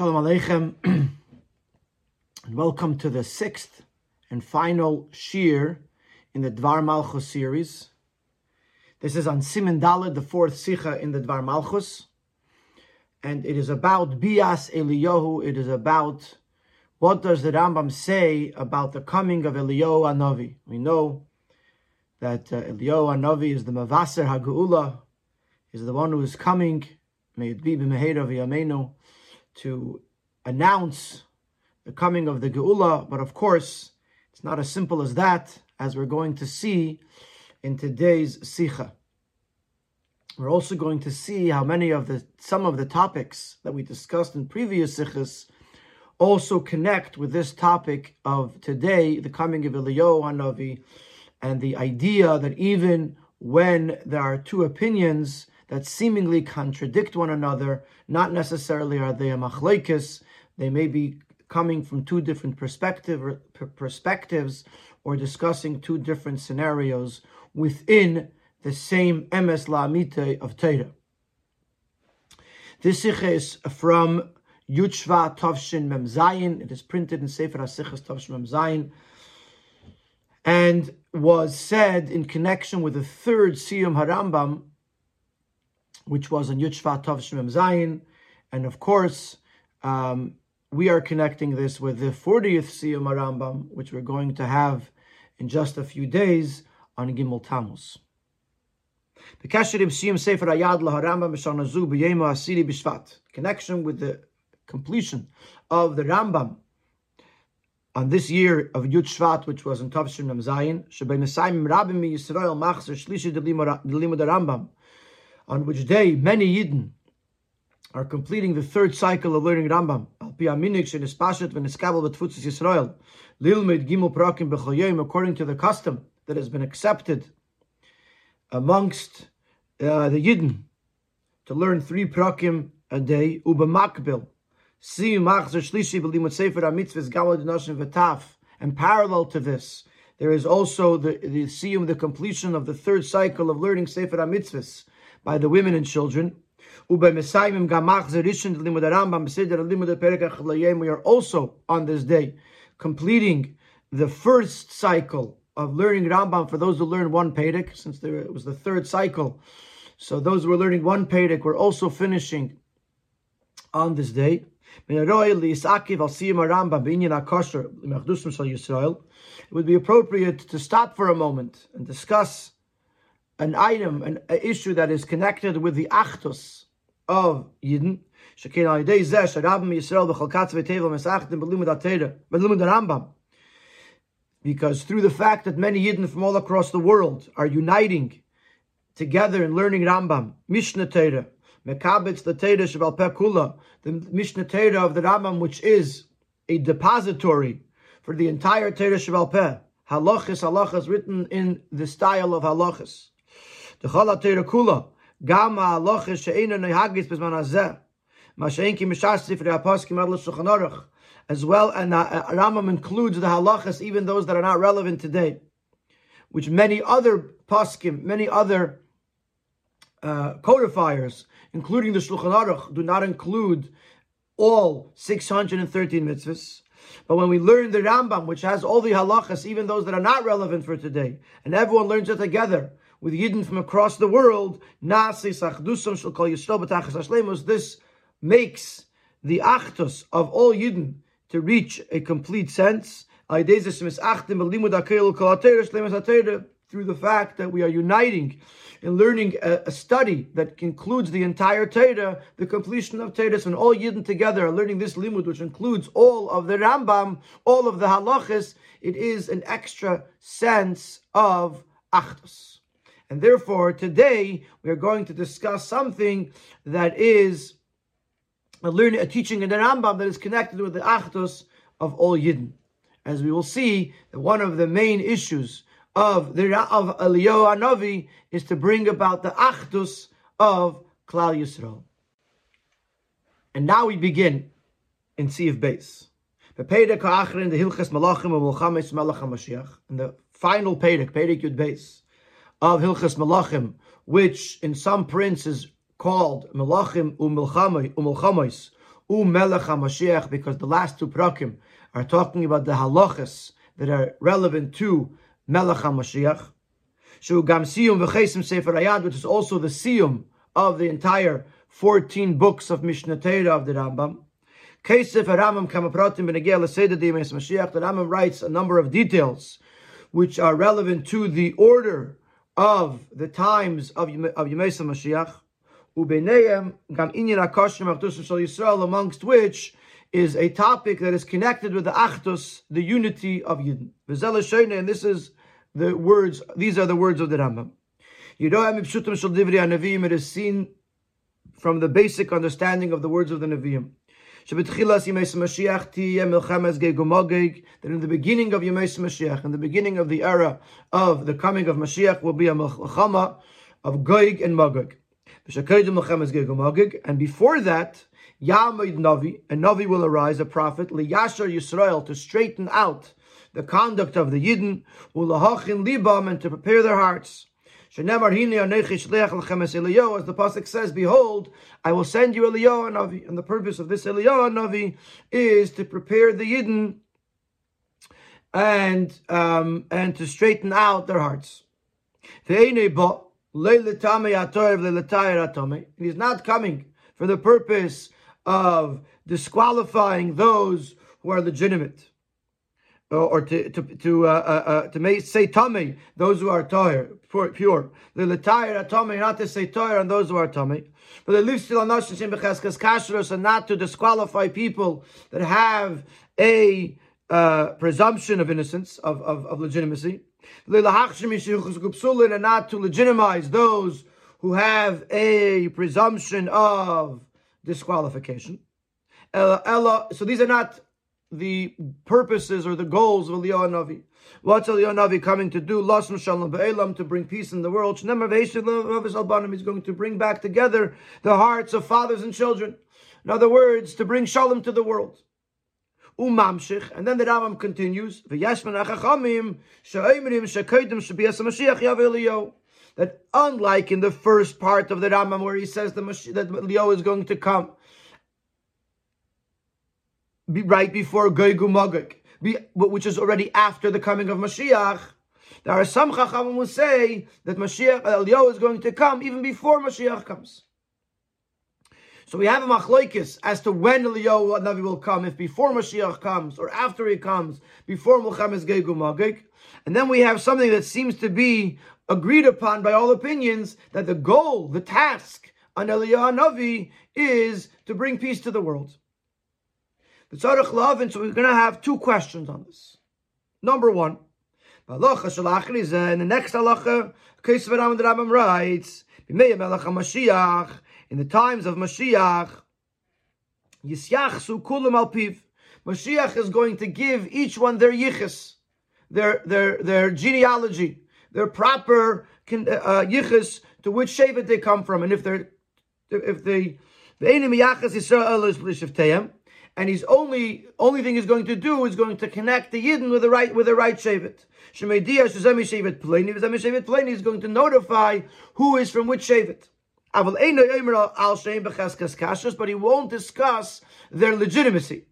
Shalom Aleichem, and welcome to the sixth and final shiur in the Dvar Malchus series. This is on Siman Daled, the fourth Sicha in the Dvar Malchus, and it is about Bias Eliyahu. It is about what does the Rambam say about the coming of Eliyahu Hanavi. We know that Eliyahu Hanavi is the Mavaser HaGeula, is the one who is coming, may it be b'meheira v'yameinu, to announce the coming of the Geula. But of course, it's not as simple as that, as we're going to see in today's Sicha. We're also going to see how some of the topics that we discussed in previous Sichas also connect with this topic of today, the coming of Eliyahu Hanavi, and the idea that even when there are two opinions that seemingly contradict one another, not necessarily are they a machlokes. They may be coming from two different perspectives or discussing two different scenarios within the same emes la'amite of Torah. This Sikha is from Yud Sheva Tavshin Mem Zayin. It is printed in Sefer HaSichos Tavshin Mem Zayin, and was said in connection with the third Siyum HaRambam, which was on Yud Sheva Tavshin Mem Zayin. And of course, we are connecting this with the 40th Siyum HaRambam, which we're going to have in just a few days on Gimel Tammuz. Connection with the completion of the Rambam on this year of Yud Shvat, which was in Tavshin Mem Zayin, on which day many Yidden are completing the third cycle of learning Rambam. According to the custom that has been accepted amongst the Yidden, to learn three prakim a day, and parallel to this, there is also the siyum, the completion of the third cycle of learning Sefer HaMitzvos by the women and children. We are also on this day completing the first cycle of learning Rambam for those who learn one Perek, since it was the third cycle. So those who are learning one Perek were also finishing on this day. It would be appropriate to stop for a moment and discuss an item, an issue that is connected with the Achdus of Yidden. Because through the fact that many Yidden from all across the world are uniting together in learning Rambam, Mishnah Torah, Mekabetz the Torah Shebal Peh Kula, the Mishnah Torah of the Rambam, which is a depository for the entire Torah Shebal Peh, halachas written in the style of halachas. The Chala Torah Kula, Gama Halachas She'eina Nehagis B'zman Hazeh, Ma'ashein Ki Mishas Sifrei HaPaskim Ad LaShulchan Aruch, as well, and Rambam includes the halachas, even those that are not relevant today, which many other paskim, many other codifiers, including the Shulchan Aruch, do not include all 613 mitzvahs. But when we learn the Rambam, which has all the halachas, even those that are not relevant for today, and everyone learns it together, with Yidden from across the world, this makes the Achdus of all Yidden to reach a complete sense, through the fact that we are uniting and learning a study that includes the entire Torah, the completion of Torah, and all Yidden together are learning this limud, which includes all of the Rambam, all of the halachas. It is an extra sense of Achdus. And therefore, today, we are going to discuss something that is a teaching in the Rambam that is connected with the Achdus of all Yidden. As we will see, that one of the main issues of Eliyahu Hanavi is to bring about the Achdus of Klal Yisrael. And now we begin in Siv Beis. The Perek HaAchron, the Hilchos Malachim, and Milchames Melech HaMashiach, and the final Perek, Perek Yud Beis, of Hilchos Malachim, which in some prints is called Malachim u'Milchamos U'melech HaMashiach, because the last two prakim are talking about the halachas that are relevant to Melech HaMashiach. Shu gam siyum v'chesim sefer hayad, which is also the siyum of the entire 14 books of Mishnah Torah of the Rambam. Kesef HaRambam kama pratim b'negei l'seder d'yemei Mashiach. The Rambam writes a number of details which are relevant to the order of the times of Yemei Mashiach. Ubeinayim gam inyan hakashim achdusim shel Yisrael, amongst which is a topic that is connected with the Achdus, the unity of Yidden. V'zeh l'shoineh, and this is the words, these are the words of the Rambam. Yiro'eh mipshutim shel divrei hanavim, it is seen from the basic understanding of the words of the Nevi'im. Shebetchilas Yemei Mashiach tiyeh milchemes geg u'mageg, that in the beginning of Yemei Mashiach, in the beginning of the era of the coming of Mashiach, will be a milchama of Gog and Magog. And before that, Ya'amid Navi, and Navi will arise, a prophet, liyashar Yisrael, to straighten out the conduct of the Yidden, u'lahachin libam, and to prepare their hearts. As the pasuk says, behold, I will send you Eliyahu Navi, and the purpose of this Eliyahu Navi is to prepare the Yidden and to straighten out their hearts. He's not coming for the purpose of disqualifying those who are legitimate, or to say tamei, those who are tahir, pure. L'letayir atamei, not to say tahir on those who are tamei, but the lifstil anashim shem becheskas kashrus, and not to disqualify people that have a presumption of innocence, of legitimacy. L'lahachshim yishuchus gupsulin, and not to legitimize those who have a presumption of disqualification. So these are not the purposes or the goals of Eliyahu Navi. What's Eliyahu Navi coming to do? Lasm shalom ba'elam, to bring peace in the world. Shneimar v'eshiv le'ovis albanim, is going to bring back together the hearts of fathers and children. In other words, to bring shalom to the world. Umamshich, and then the Rambam continues, v'yashman ha'chachamim she'omerim she'kodim she'biyas Mashiach yavo Eliyahu. That unlike in the first part of the Rambam where he says that Eliyahu is going to come right before Gog u'Magog, which is already after the coming of Mashiach, there are some Chachamim who say that Mashiach, Eliyahu is going to come even before Mashiach comes. So we have a machlokes as to when Eliyahu Navi will come, if before Mashiach comes or after he comes, before Milchemes Gog u'Magog. And then we have something that seems to be agreed upon by all opinions, that the goal, the task on Eliyahu Navi is to bring peace to the world. So we're going to have two questions on this. Number one, in the next halacha, Kesef the Rambam writes, in the times of Mashiach, Yisyachsu kulam al piv. Mashiach is going to give each one their yichus, their genealogy, their proper yichus, to which shevet they come from, and if they and his only thing he's going to do is going to connect the Yidden with the right shevet. He's going to notify who is from which shevet. But he won't discuss their legitimacy.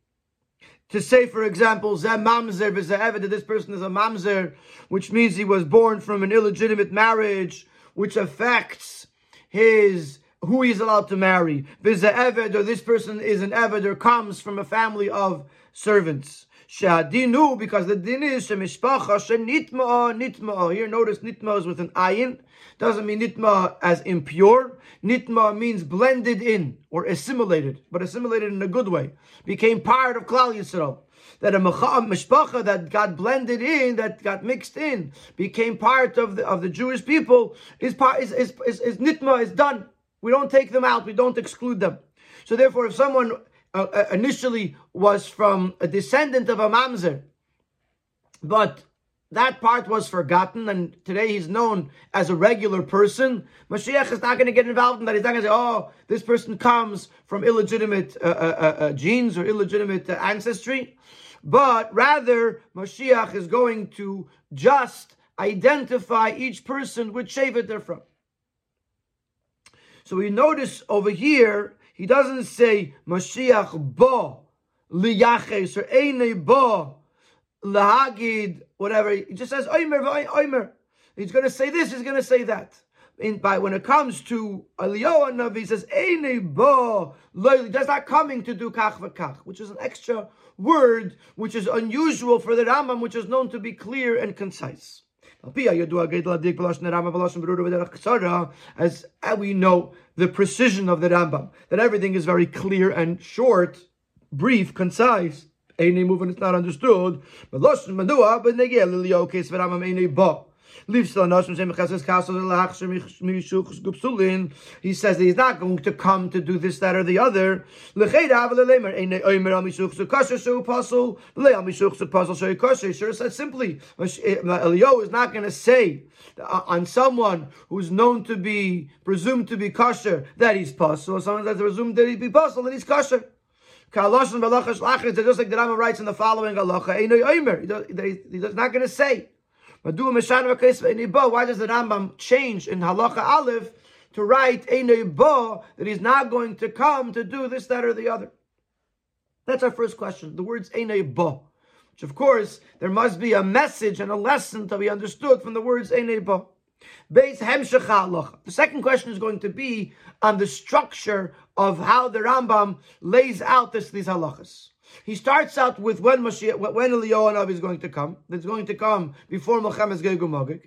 To say, for example, that this person is a mamzer, which means he was born from an illegitimate marriage, which affects his who he is allowed to marry. V'zeh eved, or this person is an eved, or comes from a family of servants. She'adinu, because the din is she'mishpacha she'nitma'a nitma'a. Here, notice nitma'a is with an ayin. Doesn't mean nitma'a as impure. Nitma'a means blended in or assimilated, but assimilated in a good way. Became part of Klal Yisrael. That a mishpacha that got blended in, that got mixed in, became part of the Jewish people. Is nitma is done. We don't take them out. We don't exclude them. So therefore, if someone initially was from a descendant of a mamzer, but that part was forgotten, and today he's known as a regular person, Mashiach is not going to get involved in that. He's not going to say, oh, this person comes from illegitimate genes or illegitimate ancestry. But rather, Mashiach is going to just identify each person with shevet they're from. So we notice over here, He doesn't say Mashiach bo liyaches or eine bo lahagid, whatever. He just says Omer v'Omer. He's going to say this, he's going to say that. When it comes to Eliyahu Hanavi, he says eine bo loyli. That's not coming to do kach v'kach, which is an extra word which is unusual for the Rambam, which is known to be clear and concise. As we know, the precision of the Rambam, that everything is very clear and short, brief, concise. Any movement is not understood. He says that he's not going to come to do this, that, or the other. Sure, said simply, Eliyahu is not going to say on someone who's known to be, presumed to be kosher, that he's pasul, or someone that's presumed to be pasul, that he's kosher. Just like the Rambam writes in the following halacha, he's not going to say. Why does the Rambam change in Halacha Aleph to write that he's not going to come to do this, that, or the other? That's our first question. The words Einebo, which of course there must be a message and a lesson to be understood from the words Einebo. The second question is going to be on the structure of how the Rambam lays out these halachas. He starts out with when Eliyahu Hanavi is going to come. That's going to come before Milchemes Gog uMagog.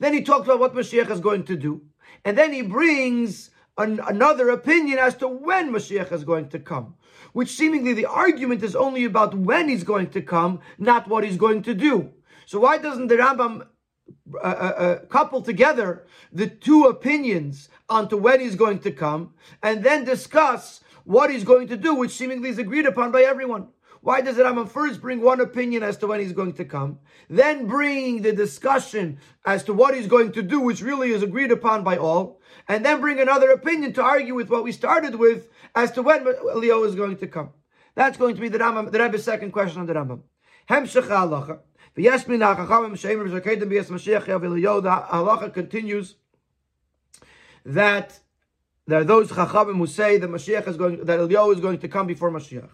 Then he talks about what Mashiach is going to do. And then he brings another opinion as to when Mashiach is going to come, which seemingly the argument is only about when he's going to come, not what he's going to do. So why doesn't the Rambam couple together the two opinions onto when he's going to come and then discuss what he's going to do, which seemingly is agreed upon by everyone? Why does the Rambam first bring one opinion as to when he's going to come, then bring the discussion as to what he's going to do, which really is agreed upon by all, and then bring another opinion to argue with what we started with as to when Eliyahu is going to come? That's going to be the Rebbe's second question on the Rambam. Hemshech halacha. The halacha continues that there are those Chachamim who say that Eliyahu is going to come before Mashiach.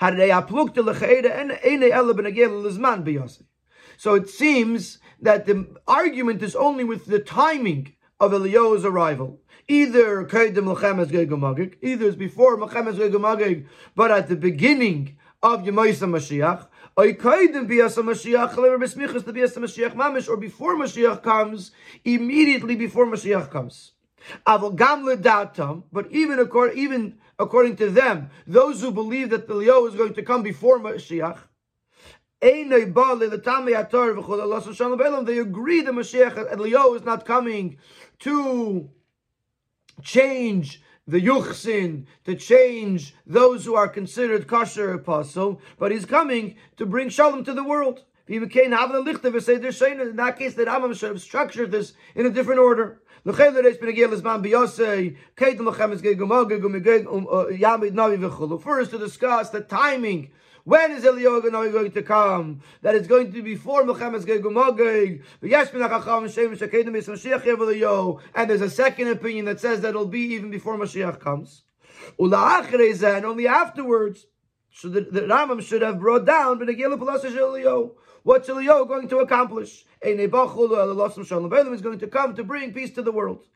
So it seems that the argument is only with the timing of Eliyahu's arrival. Either it's before Milchemes Gog uMagog, but at the beginning of Yemais HaMashiach, or before Mashiach comes, immediately before Mashiach comes. But even according to them, those who believe that the Eliyahu is going to come before Mashiach, they agree that Mashiach and Eliyahu is not coming to change the Yuchsin, to change those who are considered kosher apostle, but he's coming to bring shalom to the world. In that case, the Rambam should have structured this in a different order. First, to discuss the timing. When is Eliyahu going to come? That is going to be before Milchemes Gog uMagog. And there's a second opinion that says that it'll be even before Mashiach comes. And only afterwards, so the Rambam should have brought down what's Eliyahu going to accomplish. He's going to come to bring peace to the world.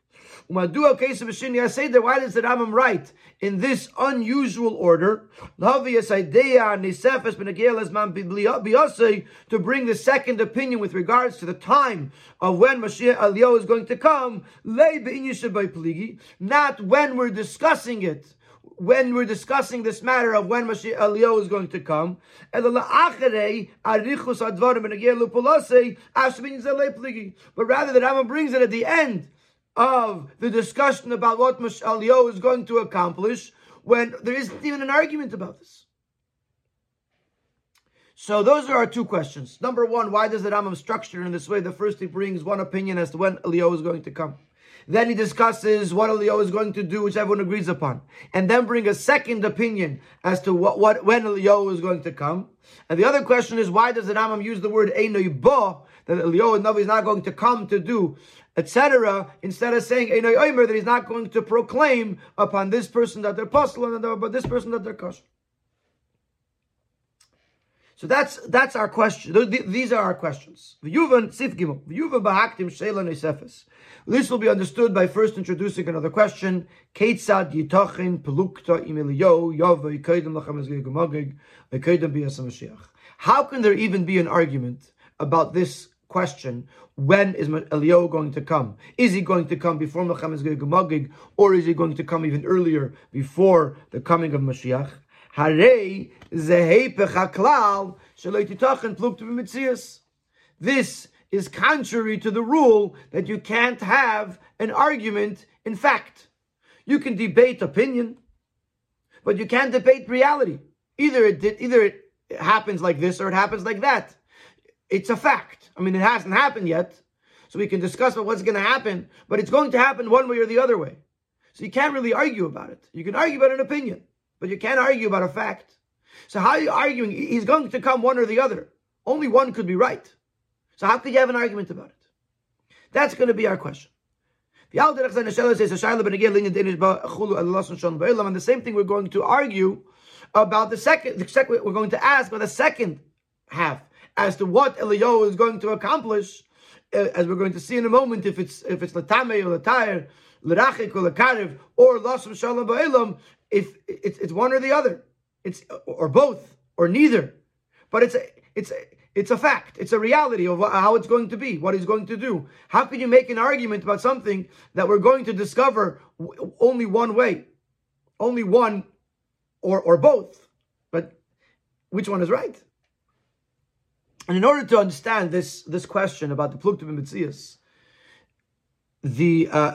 Why does the Rambam write in this unusual order to bring the second opinion with regards to the time of when Mashiach Eliyahu is going to come, not when we're discussing it, when we're discussing this matter of when Mashiach Eliyahu is going to come, but rather the Rambam brings it at the end of the discussion about what Mashiach Eliyahu is going to accomplish, when there isn't even an argument about this. So those are our two questions. Number one, why does the Rambam structure in this way? The first, he brings one opinion as to when Eliyahu is going to come. Then he discusses what Eliyahu is going to do, which everyone agrees upon. And then bring a second opinion as to when Eliyahu is going to come. And the other question is, why does the Rambam use the word Einei Bo, that Eliyahu is not going to come to do etc., instead of saying Einay Omer, that he's not going to proclaim upon this person that they're possible and upon this person that they're kosher. So that's our question. These are our questions. This will be understood by first introducing another question. How can there even be an argument about this question? When is Eliyahu going to come? Is he going to come before Melchemes Gog and Magog, or is he going to come even earlier, before the coming of Mashiach? This is contrary to the rule that you can't have an argument in fact. You can debate opinion, but you can't debate reality. Either it happens like this or it happens like that. It's a fact. I mean, it hasn't happened yet, so we can discuss about what's going to happen, but it's going to happen one way or the other way. So you can't really argue about it. You can argue about an opinion, but you can't argue about a fact. So how are you arguing? He's going to come one or the other. Only one could be right. So how could you have an argument about it? That's going to be our question. And the same thing we're going to argue about the second we're going to ask about the second half as to what Eliyahu is going to accomplish, as we're going to see in a moment, if it's Latameh or Latair, Lerachik or Lekarev, or Lashem Shalom Ba'ilam, if it's one or the other, it's or both or neither, but it's a fact. It's a reality of how it's going to be, what he's going to do. How can you make an argument about something that we're going to discover only one way, only one or both? But which one is right? And in order to understand this question about the Plukta B'Metzias,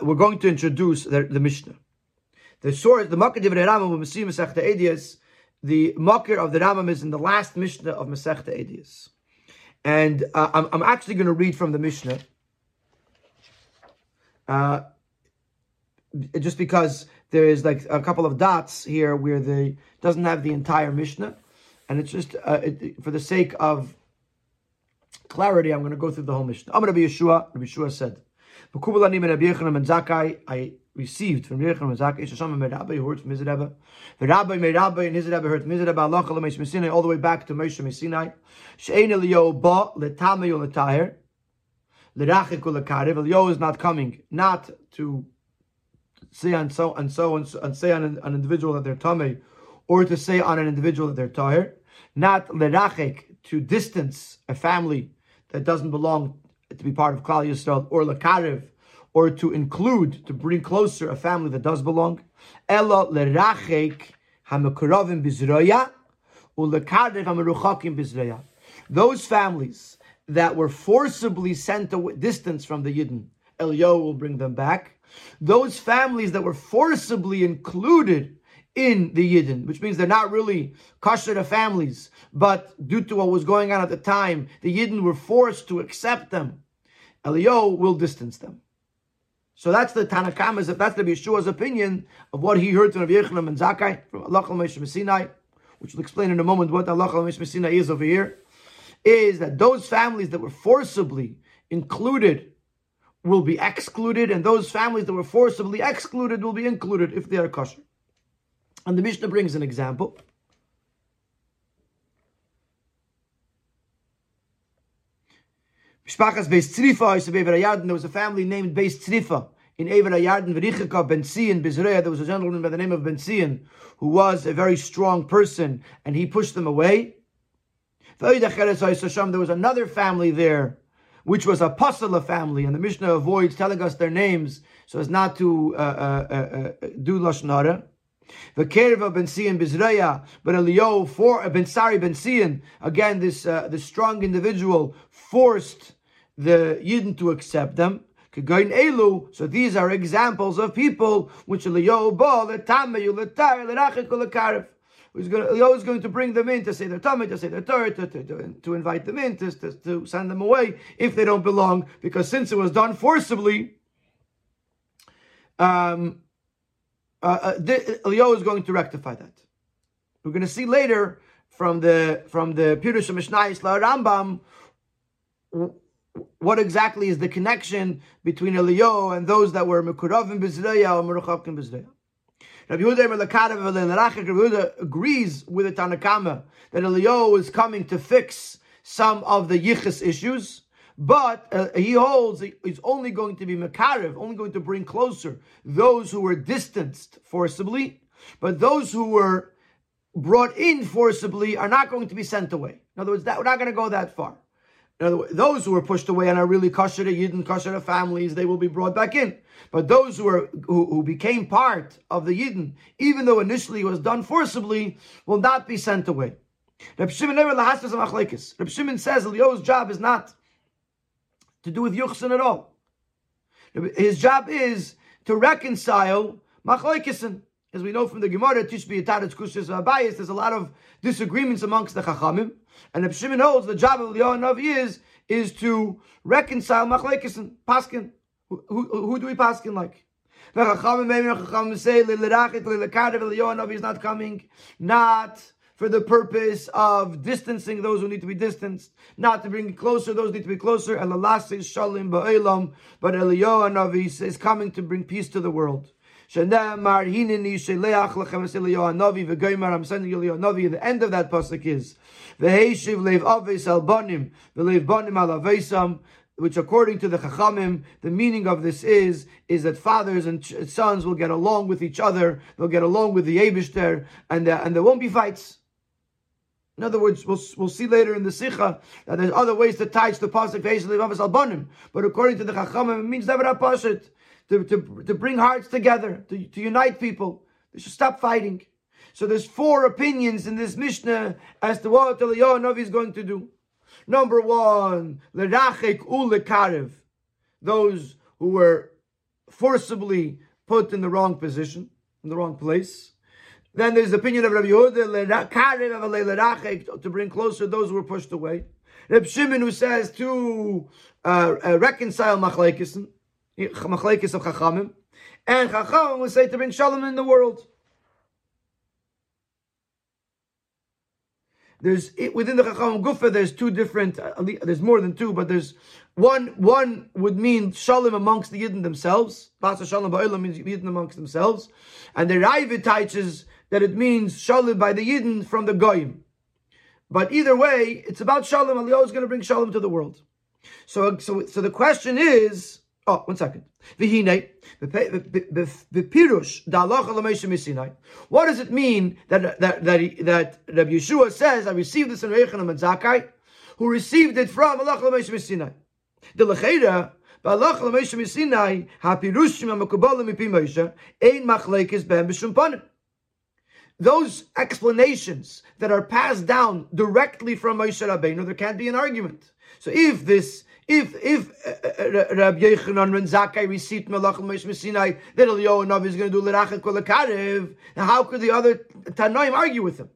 we're going to introduce the Mishnah. The source, the Makar of the Rambam is in the last Mishnah of Masechta Eidos, and I'm actually going to read from the Mishnah, just because there is like a couple of dots here where it doesn't have the entire Mishnah, and it's just for the sake of clarity, I'm going to go through the whole Mishnah. Amar Rabbi Yeshua, Rabbi Yeshua said, "I received from Yechon Mazak, Ishasham and Rabbi, who heard from his Rebbe. The Rabbi made Rabbi, and his Rebbe heard from his Rebbe, Allah Chalamesh Mesinai, all the way back to Moshe Mesinai. She'ein Eliyahu ba letamei uletahir, lerachik ulekarev. Eliyahu is not coming, not to say on so and so and say on an individual that they're tamei, or to say on an individual that they're tahir, not lerachik, to distance a family that doesn't belong to be part of Klal Yisrael, or lekarev, or to include, to bring closer a family that does belong. Ela lerachek hamekorovim bizroya, ulekarev hameruchakim bizroya. Those families that were forcibly sent a distance from the Yidden, Eliyahu will bring them back. Those families that were forcibly included in the Yidden, which means they're not really kasher families, but due to what was going on at the time, the Yidden were forced to accept them. Eliyahu will distance them. So that's the Tanna Kamma, that's the Yeshua's opinion of what he heard from Rabbi Yochanan ben Zakkai, from Allah Chalamesh Mesinai, which we'll explain in a moment what Allah Chalamesh Mesinai is over here, is that those families that were forcibly included will be excluded, and those families that were forcibly excluded will be included if they are kasher. And the Mishnah brings an example. There was a family named Beis Tzrifa in Eiver HaYarden, Verichika ben Sion Bizreya. There was a gentleman by the name of Ben Sion who was a very strong person, and he pushed them away. There was another family there, which was a Pasala family, and the Mishnah avoids telling us their names so as not to do Lashon Hara. V'kerva ben Sion Bizreya, but Eliyahu for ben Sion, again this strong individual forced the Yidden to accept them. K'gayin elu, so these are examples of people which Eliyahu ba letamei uletayr lerachik ulekarev. Eliyahu is going to bring them in to say their tamei, to say their Torah, to invite them in, to send them away if they don't belong, because since it was done forcibly, Eliyahu is going to rectify that. We're going to see later from the Pirush Mishnayis La Rambam what exactly is the connection between Eliyahu and those that were Mekuravim B'Zraya or Meruchavkim B'Zraya? Rabbi Yehuda agrees with the Tana Kama that Eliyahu is coming to fix some of the Yichus issues, but he holds he's only going to be Mekarev, only going to bring closer those who were distanced forcibly, but those who were brought in forcibly are not going to be sent away. In other words, that we're not going to go that far. In other words, those who were pushed away and are really kosher to Yidden, kosher to families, they will be brought back in. But those who became part of the Yidden, even though initially it was done forcibly, will not be sent away. Reb Shimon says Eliyahu's job is not to do with Yuchsin at all. His job is to reconcile Machlaikisin. As we know from the Gemara, Tishbi Yitaretz Kushis Abayis, there's a lot of disagreements amongst the Chachamim. And Reb Shimon holds the job of Eliyahu Hanavi is to reconcile Machlekes and Paskin. Who do we Paskin like? The Chachamim say, Lilirachit, Lilakarev, Eliyahu Hanavi is not coming, not for the purpose of distancing those who need to be distanced, not to bring closer those who need to be closer, and Elasis Shalim Ba'elam, but Eliyahu Hanavi is coming to bring peace to the world. I'm sending Eliyahu Hanavi. The end of that pasuk is which, according to the Chachamim, the meaning of this is that fathers and sons will get along with each other. They'll get along with the Eibishter, and there won't be fights. In other words, we'll see later in the Sikha that there's other ways to tie the pasuk, but according to the Chachamim, it means never pasht. To bring hearts together, to unite people. They should stop fighting. So there's four opinions in this Mishnah as to what Eliyahu Hanavi is going to do. Number one, lerachik ulekarev, those who were forcibly put in the wrong position, in the wrong place. Then there's the opinion of Rabbi Yehuda, to bring closer those who were pushed away. Reb Shimon, who says to reconcile Machlekesen, Machlekes of Chachamim, and Chachamim will say to bring Shalom in the world. There's within the Chachamim Gufa, there's two different. There's more than two, but there's one. One would mean Shalom amongst the Yidden themselves. Basa Shalom Ba'olam means Yidden amongst themselves, and the Ravid teaches that it means Shalom by the Yidden from the Goyim. But either way, it's about Shalom. Eliyahu is going to bring Shalom to the world. So the question is. Oh, 1 second. What does it mean that Rabbi Yeshua says, I received this in Reichan and Zakkai, who received it from Halach L'Meish M'Sinai? The L'Cheira, Halach L'Meish M'Sinai, HaPirushim HaMekubal Mipi Moshe, Ein Machlekes Ben B'Shum Panim. Those explanations that are passed down directly from Moshe Rabbeinu, there can't be an argument. So if Rabbi Yechanan ben Zakkai received Malach L'Meish M'Sinai, that Eliyahu Hanavi is going to do L'Rachik Kol HaKarev, how could the other Tanoim argue with him?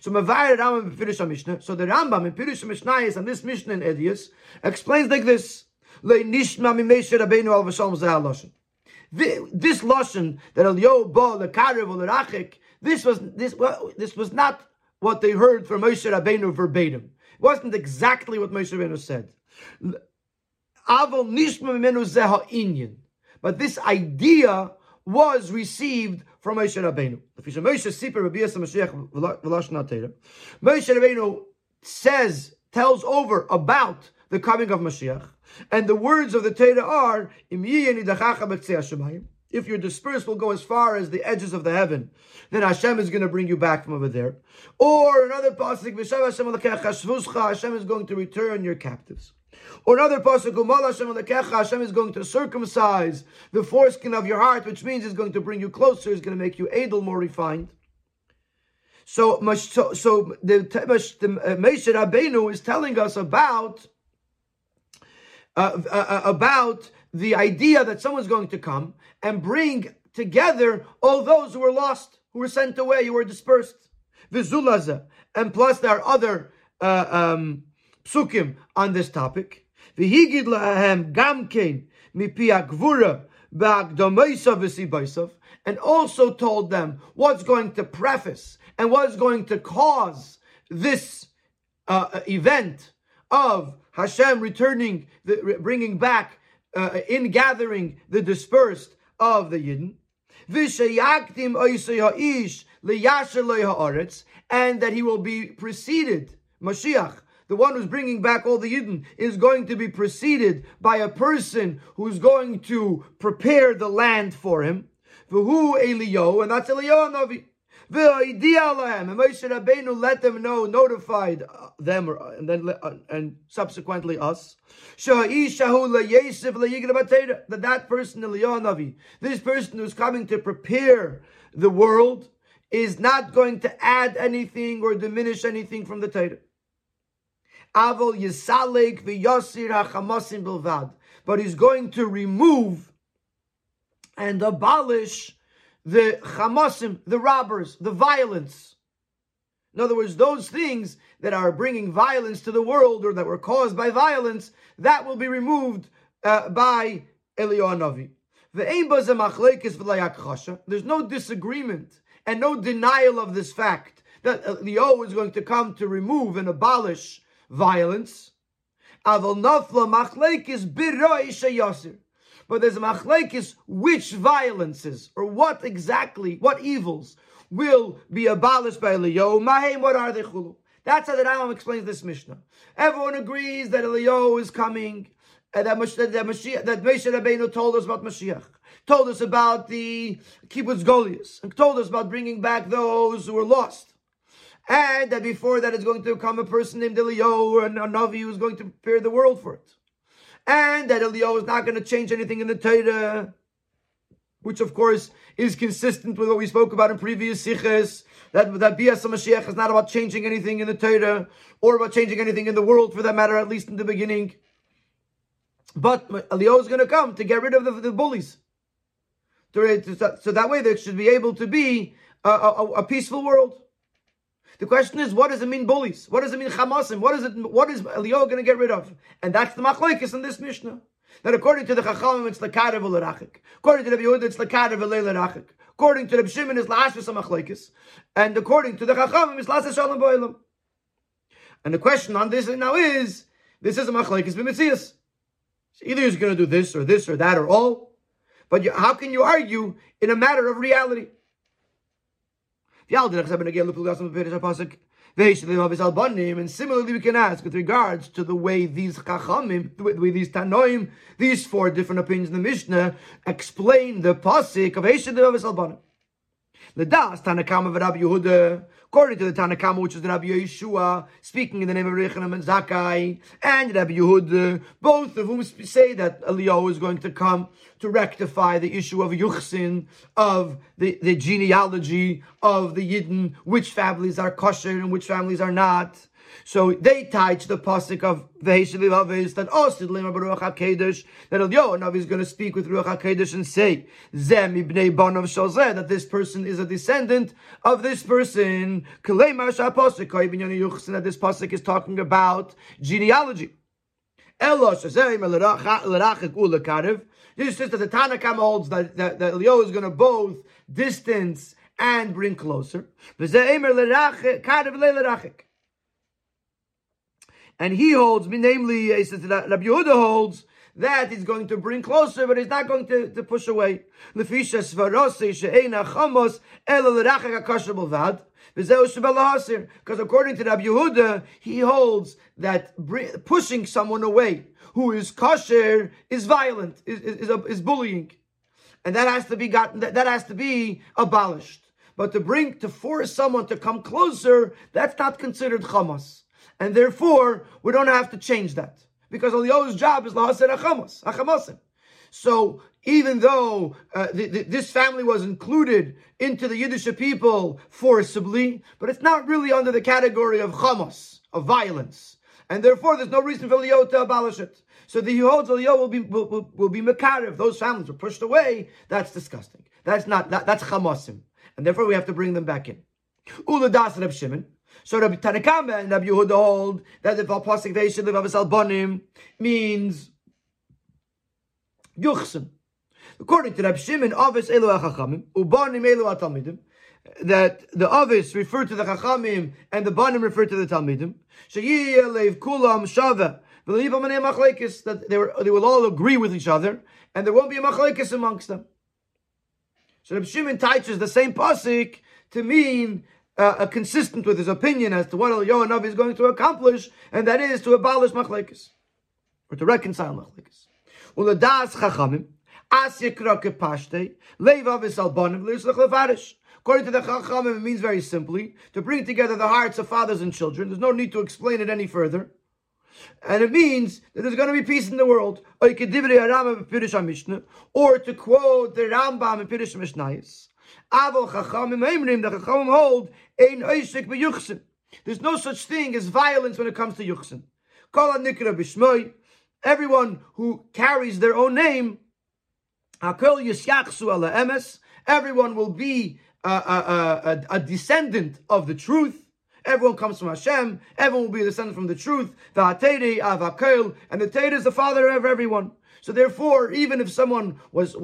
So Mavayir Rambam Pirush HaMishnah. So the Rambam in Pirush HaMishnah on this Mishnah in Edius explains like this: Le'nishma Mimeshe Rabbeinu Al V'Shalom Zeh HaLoshon. This Lashon that Eliyahu Bo L'Karev or L'Rachik, this was not what they heard from Moshe Rabbeinu verbatim. It wasn't exactly what Moshe Rabbeinu said. But this idea was received from Moshe Rabbeinu. Moshe Rabbeinu tells over about the coming of Mashiach, and the words of the Torah are, if you're dispersed, we'll go as far as the edges of the heaven. Then Hashem is going to bring you back from over there. Or another pasuk, Hashem is going to return your captives. Or another pasuk, Hashem is going to circumcise the foreskin of your heart, which means He's going to bring you closer. He's going to make you edel, more refined. So the Moshe Rabbeinu is telling us about the idea that someone's going to come and bring together all those who were lost, who were sent away, who were dispersed. And plus there are other psukim on this topic. And also told them what's going to preface and what's going to cause this event of Hashem returning, bringing back, in-gathering the dispersed of the Yidden. And that he will be preceded, Mashiach, the one who's bringing back all the Yidden, is going to be preceded by a person who's going to prepare the land for him. V'hu Eliyahu, and that's Eliyahu Hanavi. V'hoidiya lahem, and Moshe Rabbeinu let them know, notified them, and subsequently us. That person, Eliyahu Hanavi, this person who's coming to prepare the world, is not going to add anything or diminish anything from the Torah. Avol yisalek v'yosir hachamasim bilvad, but he's going to remove and abolish the Hamasim, the robbers, the violence. In other words, those things that are bringing violence to the world or that were caused by violence, that will be removed by Eliyahu Hanavi. There's no disagreement and no denial of this fact that Eliyahu is going to come to remove and abolish violence. But there's a machlekes which violences, or what exactly, what evils will be abolished by Eliyahu. Mahem, what are they? Chulu. That's how the Rambam explains this Mishnah. Everyone agrees that Eliyahu is coming, and that Moshe Rabbeinu told us about Mashiach, told us about the Kibbutz Goliath, and told us about bringing back those who were lost. And that before that is going to come a person named Eliyahu, and a Navi who is going to prepare the world for it. And that Eliyahu is not going to change anything in the Torah, which of course is consistent with what we spoke about in previous siches, that Bias HaMashiach is not about changing anything in the Torah, or about changing anything in the world for that matter, at least in the beginning. But Eliyahu is going to come to get rid of the bullies. So that way there should be able to be a peaceful world. The question is, what does it mean bullies? What does it mean Hamasim? What is Eliyahu going to get rid of? And that's the machlokes in this Mishnah. That according to the Chachamim, it's l'karev u'lerachik. According to the Yehuda, it's l'karev u'lerachik. According to the Shimon, it's l'ashvis ha'machlokes. And according to the Chachamim, it's l'aseh shalom b'olam. And the question on this now is, this is a machlokes b'metzias. So either he's going to do this or that or all. But how can you argue in a matter of reality? And similarly, we can ask with regards to the way these Chachamim, the way these Tanoim, these four different opinions in the Mishnah, explain the pasuk of Eish Levi Avis Albanim. L'das Tanakama v'Rabbi Yehuda, according to the Tanakama, which is the Rabbi Yeshua, speaking in the name of Reichanan and Zakkai, and Rabbi Yehuda, both of whom say that Eliyahu is going to come to rectify the issue of Yuchsin, of the genealogy of the Yidden, which families are kosher and which families are not. So they tied to the pasuk of V'heishel Avis that Osid Lema Baruch HaKadosh, that Eliyahu Hanavi is going to speak with Ruach HaKadosh and say Zem Ibnei Banav Shalzeh, that this person is a descendant of this person. Kalei Masha Pasuk Koi Binyani Yuchsin, that this pasuk is talking about genealogy. Elosh Zeh Melarachik Ulakarev. This is just that the Tanakh holds that Eliyahu is going to both distance and bring closer. V'zeh Melarachik Karev Lelarachik. And he holds, namely, Rabbi Yehuda holds, that he's going to bring closer, but he's not going to push away. Because according to Rabbi Yehuda, he holds that pushing someone away who is kosher is violent, is bullying. And that has to be gotten, that has to be abolished. But to force someone to come closer, that's not considered Hamas. And therefore, we don't have to change that. Because Eliyahu's job is l'haser ha'chamasim. So, even though this family was included into the Yiddish people forcibly, but it's not really under the category of Hamas, of violence. And therefore, there's no reason for Eliyahu to abolish it. So the Yehuda Eliyahu will be mekarev. Those families were pushed away. That's disgusting. That's Hamasim. And therefore, we have to bring them back in. Uladas Reb Shimon. So Rabbi Tanakama and Rabbi Yehuda hold that the pasuk V'heishel Levi Avis Albanim means Yuchsin. According to Rabbi Shimon, Avis Elu HaChachamim, Ubanim Elu HaTalmidim, that the Avis referred to the Chachamim and the Banim referred to the Talmidim. That they will all agree with each other, and there won't be a machlekes amongst them. So Reb Shimon teaches the same pasuk to mean consistent with his opinion as to what Eliyahu Hanavi is going to accomplish, and that is to abolish machlekes or to reconcile machlekes. Uledas Chachamim as yikra kepashtei leiv avis al banim leislach lefarish. According to the Chachamim, it means very simply to bring together the hearts of fathers and children. There's no need to explain it any further. And it means that there's going to be peace in the world. Or to quote the Rambam in Pirush Mishnayos. The Chachamim hold, ein oisek b'yuchsin. There's no such thing as violence when it comes to yuchsin. Kol hanikra b'shmoi. Everyone who carries their own name, hakol yisyachsu ala emes. Everyone will be a descendant of the truth. Everyone comes from Hashem. Everyone will be a descendant from the truth. And the Teira is the father of everyone. So therefore, even if someone was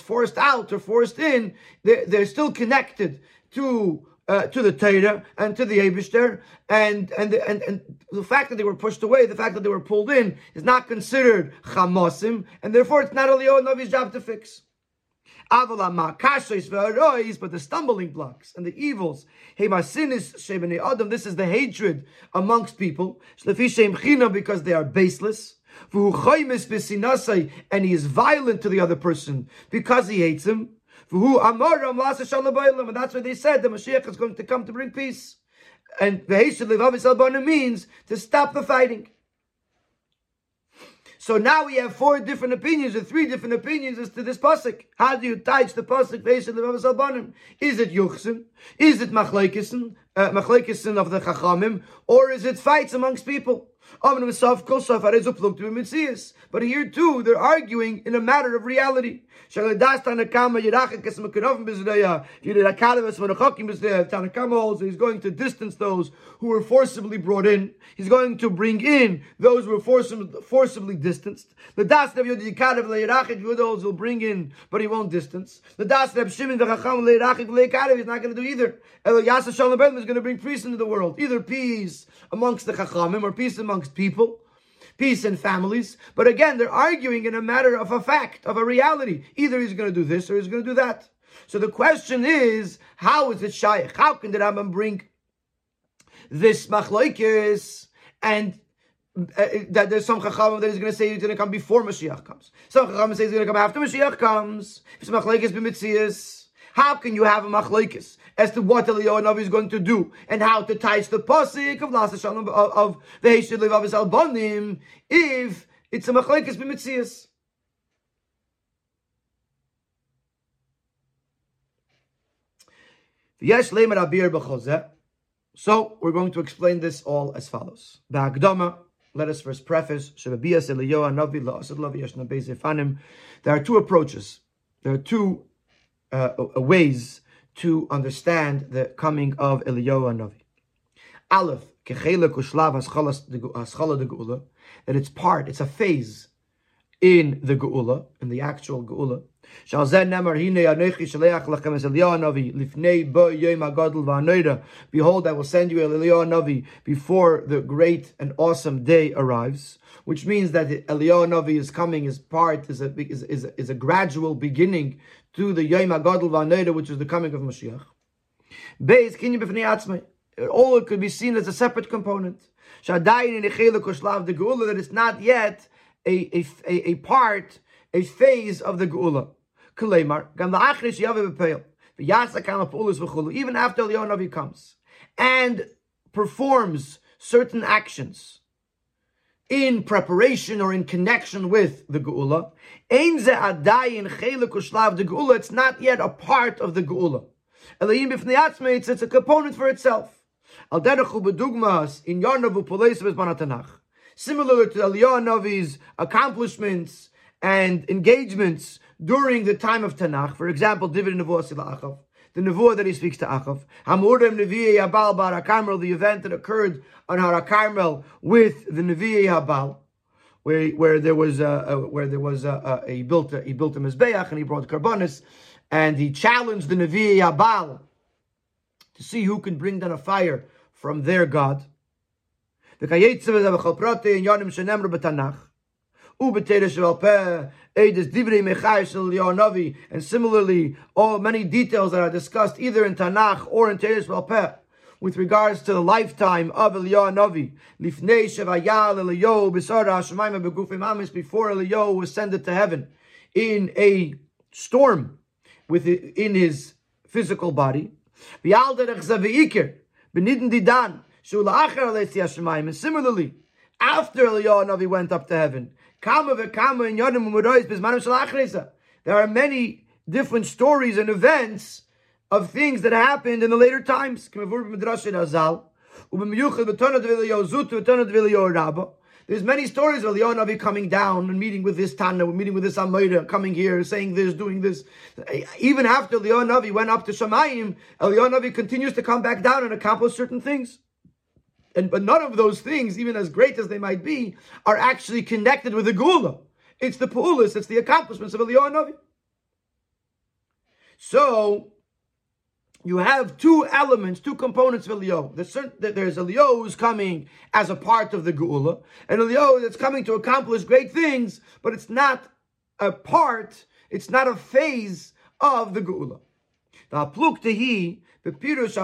forced out or forced in, they're still connected to the Teira and to the Eibishter. And the fact that they were pushed away, the fact that they were pulled in, is not considered chamosim. And therefore, it's not Eliyahu Hanavi's job to fix. But the stumbling blocks and the evils, this is the hatred amongst people, because they are baseless, and he is violent to the other person because he hates him. And that's why they said the Mashiach is going to come to bring peace. And means to stop the fighting. So now we have four different opinions, or three different opinions as to this pasuk. How do you teach the pasuk? Is it yuchsin? Is it machlekesen of the chachamim? Or is it fights amongst people? But here too, they're arguing in a matter of reality. Tanakama holds that he's going to distance those who were forcibly brought in. He's going to bring in those who were forcibly distanced. The Das Reb Yehuda holds will bring in, but he won't distance. The Das Reb Shimon the Chacham is not going to do either. Yasa Shalom is going to bring peace into the world, either peace amongst the Chachamim or peace amongst people, peace in families. But again, they're arguing in a matter of a fact, of a reality. Either he's going to do this or he's going to do that. So the question is, how is it shaykh? How can the Rambam bring this machlokes and that there's some Chachamim that is going to say he's going to come before Mashiach comes. Some Chachamim say he's going to come after Mashiach comes. It's machlokes b'mitzias. How can you have a machlokes as to what Eliyahu Hanavi is going to do and how to teach the pasuk of the Heishid Leiv Avis Al Banim if it's a machlokes b'mitzias? So we're going to explain this all as follows. Let us first preface. There are two approaches. There are two ways to understand the coming of Eliyahu Hanavi. Aleph, that it's a phase in the Geula, in the actual Geula. Behold, I will send you Eliyahu Hanavi before the great and awesome day arrives, which means that Eliyahu Hanavi is coming. His part is a gradual beginning to the Yom HaGadol V'Hanodah, which is the coming of Mashiach. Beis Kinyan B'fnei Atzmai. All could be seen as a separate component. Shadayin Nechilek U'Shlav the Geula, that it's not yet a part, a phase of the Geula. K'leimar Gam La'achri She'yaveh B'Peil V'Yasa Kama P'ulos V'Chulu. Even after Eliyahu Hanavi comes and performs certain actions in preparation or in connection with the Geula, it's not yet a part of the Geula. It's a component for itself. Similar to Eliyahu Hanavi's accomplishments and engagements during the time of Tanakh, for example, the Nevuah that he speaks to Achav. Hamurim Nevi'ei Habal B'Har HaKarmel, the event that occurred on Har HaKarmel with the Nevi'ei Habal, where there was he built a mizbeach and he brought karbonis, and he challenged the Nevi'e Ya'baal to see who can bring down a fire from their God. And similarly, many details that are discussed either in Tanakh or in Teres Valpeh with regards to the lifetime of Eliyahu Hanavi, before Eliyahu was sent to heaven in a storm in his physical body. And similarly, after Eliyahu Hanavi went up to heaven, there are many different stories and events of things that happened in the later times. There's many stories of Eliyahu Hanavi coming down and meeting with this Tana, meeting with this Amayra, coming here, saying this, doing this. Even after Eliyahu Hanavi went up to Shamayim, Eliyahu Hanavi continues to come back down and accomplish certain things. But none of those things, even as great as they might be, are actually connected with the Geula. It's the Pu'ulis, it's the accomplishments of Eliyahu Hanavi. So you have two elements, two components of Eliyahu. There's Eliyahu who's coming as a part of the Geula, and Eliyahu that's coming to accomplish great things, but it's not a part, it's not a phase of the Geula. Now the Machlokes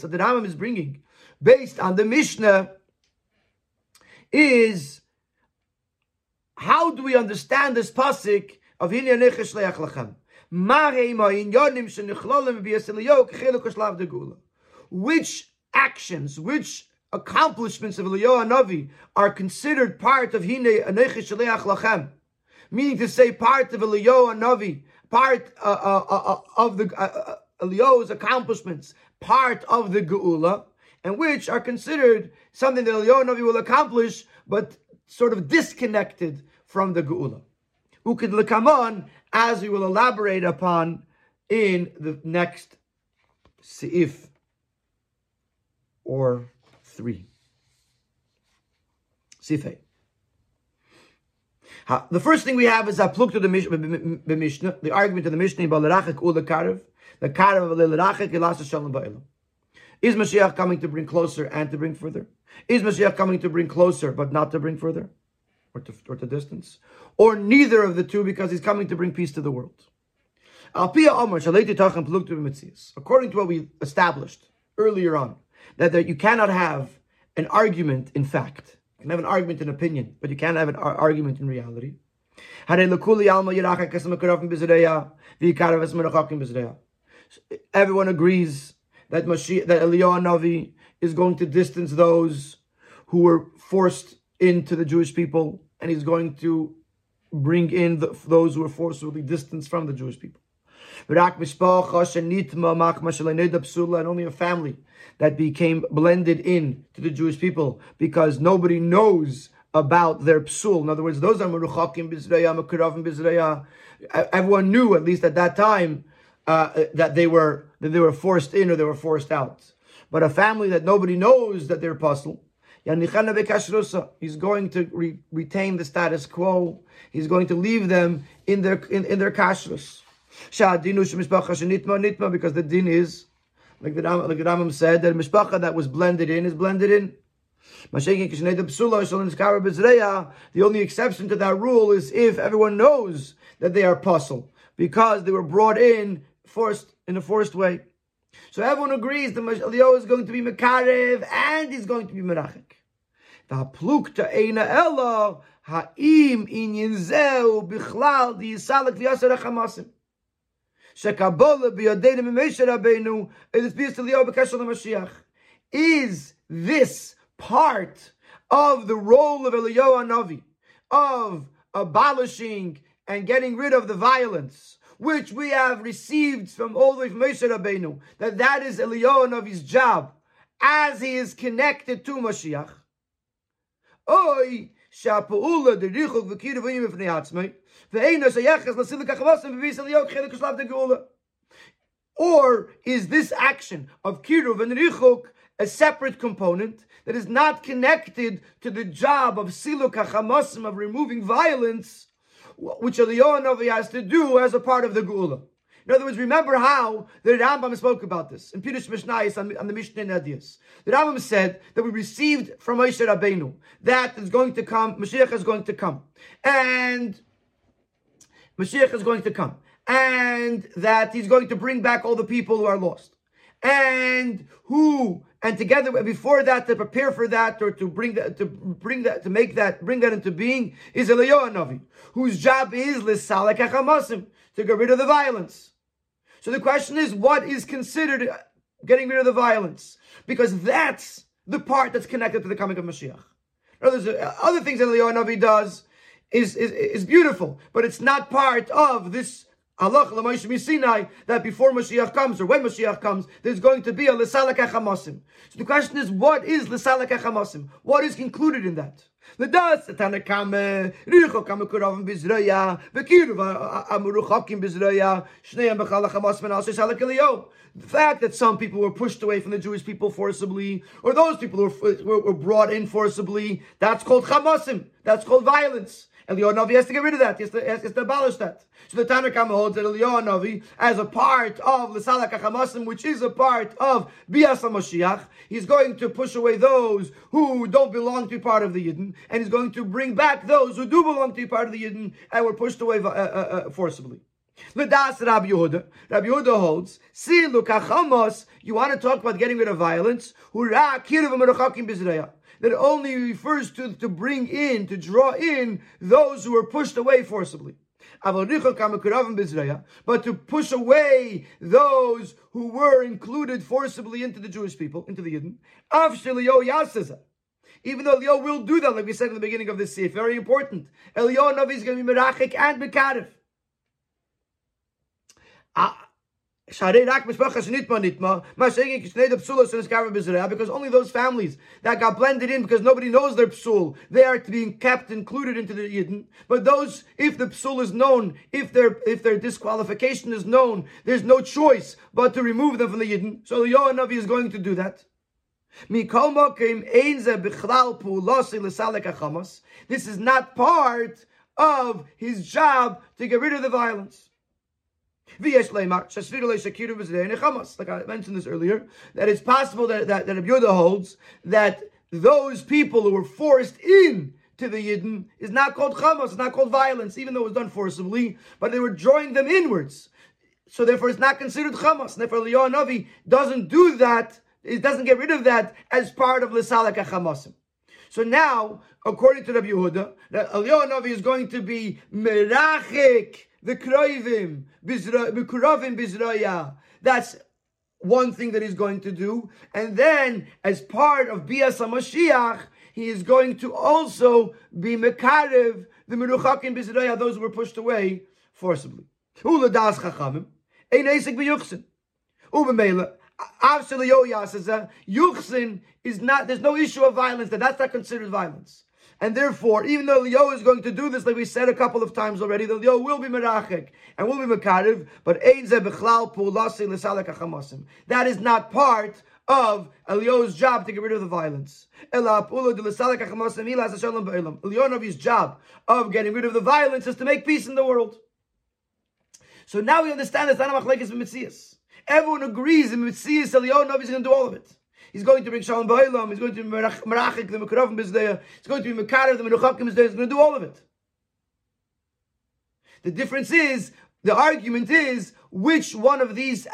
that the Rambam is bringing, based on the Mishnah, is how do we understand this pasuk of Hinei Anochi Shleach Lachem? Which actions, which accomplishments of Eliyahu Hanavi are considered part of Hinei Anochi Shleach Lachem? Meaning to say, part of Eliyahu Hanavi, part of the Eliyahu's accomplishments, part of the Geula, and which are considered something that Eliyahu Hanavi will accomplish, but sort of disconnected from the Geula. Ukid l'kamon, as we will elaborate upon in the next seif or 3. Seifei. The first thing we have is Haplukta the Mishnah, the argument of the Mishnah, the Karev of Lelirachik, Elasa Shalom Ba'ilam. Is Mashiach coming to bring closer and to bring further? Is Mashiach coming to bring closer but not to bring further? Or to distance? Or neither of the two, because he's coming to bring peace to the world. According to what we established earlier on, that you cannot have an argument in fact. You can have an argument in opinion, but you can't have an argument in reality. Everyone agrees that Eliyahu Hanavi is going to distance those who were forced into the Jewish people, and he's going to bring in those who were forcibly distanced from the Jewish people. And only a family that became blended in to the Jewish people, because nobody knows about their psul. In other words, those are meruchakim b'zraya, mekaravim b'zraya. Everyone knew, at least at that time, that they were forced in or they were forced out. But a family that nobody knows that they're psul, he's going to retain the status quo. He's going to leave them in their kashrus. Because the din is, like the Rambam said, that mishpacha that was blended in is blended in. The only exception to that rule is if everyone knows that they are psul, because they were brought in forced in a forced way. So everyone agrees that Eliyahu is going to be mekarev and he's going to be merachik. Is this part of the role of Eliyahu Hanavi, of abolishing and getting rid of the violence, which we have received from all the Moshe Rabbeinu, that is Eliyahu Hanavi's job, as he is connected to Mashiach? Or is this action of Kiruv and Richuk a separate component that is not connected to the job of siluk hachamosim, of removing violence, which Eliyahu Hanavi has to do as a part of the Geula. In other words, remember how the Rambam spoke about this in Pirush Mishnayos on the Mishneh Nedius. The Rambam said that we received from Moshe Rabbeinu that is going to come, Mashiach is going to come, and Mashiach is going to come, and that he's going to bring back all the people who are lost, and together before that, to prepare for that, or to bring that into being, is Eliyahu Hanavi, whose job is l'salek hachamasim, to get rid of the violence. So the question is, what is considered getting rid of the violence? Because that's the part that's connected to the coming of Mashiach. Now, there's other things that Eliyahu Hanavi does is beautiful, but it's not part of this halach l'Moshe Misinai that before Mashiach comes, or when Mashiach comes, there's going to be a l'salek hachamasim. So the question is, what is l'salek hachamasim? What is included in that? The fact that some people were pushed away from the Jewish people forcibly, or those people who were brought in forcibly, that's called chamasim. That's called violence. Eliyahu Hanavi has to get rid of that. He has to abolish that. So the Tana Kama holds that Eliyahu Hanavi, as a part of l'salek hachamasim, which is a part of bias HaMashiach, he's going to push away those who don't belong to be part of the Yidden, and he's going to bring back those who do belong to be part of the Yidden and were pushed away forcibly. L'das Rabbi Yehuda. Rabbi Yehuda holds, siluk hachamos, you want to talk about getting rid of violence, hura kiruv meruchakim b'zraya, that only refers to bring in, to draw in those who were pushed away forcibly. But to push away those who were included forcibly into the Jewish people, into the Yidden, even though Eliyahu will do that, like we said in the beginning of this seif, very important. Eliyahu Hanavi is going to be merachik and mekarev. Because only those families that got blended in, because nobody knows their psul, they are being kept included into the Yidden. But those, if the psul is known, if their disqualification is known, there's no choice but to remove them from the Yidden. So Eliyahu Hanavi is going to do that. This is not part of his job to get rid of the violence. Like I mentioned this earlier, that it's possible that Rabbi Yehuda holds that those people who were forced in to the Yidden is not called Hamas, it's not called violence, even though it was done forcibly, but they were drawing them inwards. So therefore it's not considered Hamas. And therefore Eliyahu Hanavi doesn't do that, it doesn't get rid of that as part of l'salek hachamasim. So now, according to Rabbi Yehuda, Eliyahu Hanavi is going to be merachik the kroivim, b'kuravim b'zraya. That's one thing that he's going to do. And then, as part of bias HaMashiach, he is going to also be mekarev, the meruchakim b'zraya, those who were pushed away forcibly. U'ledas chachamim, ein esek b'yuchsin. U'b'meila, absolutely Eliyahu Yuchsin is not, there's no issue of violence, that's not considered violence. And therefore, even though Eliyahu is going to do this, like we said a couple of times already, that Eliyahu will be merachik and will be mekarev, but ein ze bichlal pulasi l'salek hachamasim. That is not part of Eliyahu's job to get rid of the violence. Ela pula de l'salek hachamasim ila as hashalom ba'olam. Eliyahu Hanavi's job of getting rid of the violence is to make peace in the world. So now we understand that Tana Machlekes v'Metzias. Everyone agrees in Metzias Eliyahu Hanavi is going to do all of it. He's going to bring Shalom Ba'olam. He's going to be Merachik, the Mekarovim B'Zdeya. He's going to be Mekarev, the Menuchakim B'Zdeya. He's going to do all of it. The difference is, the argument is, which one of these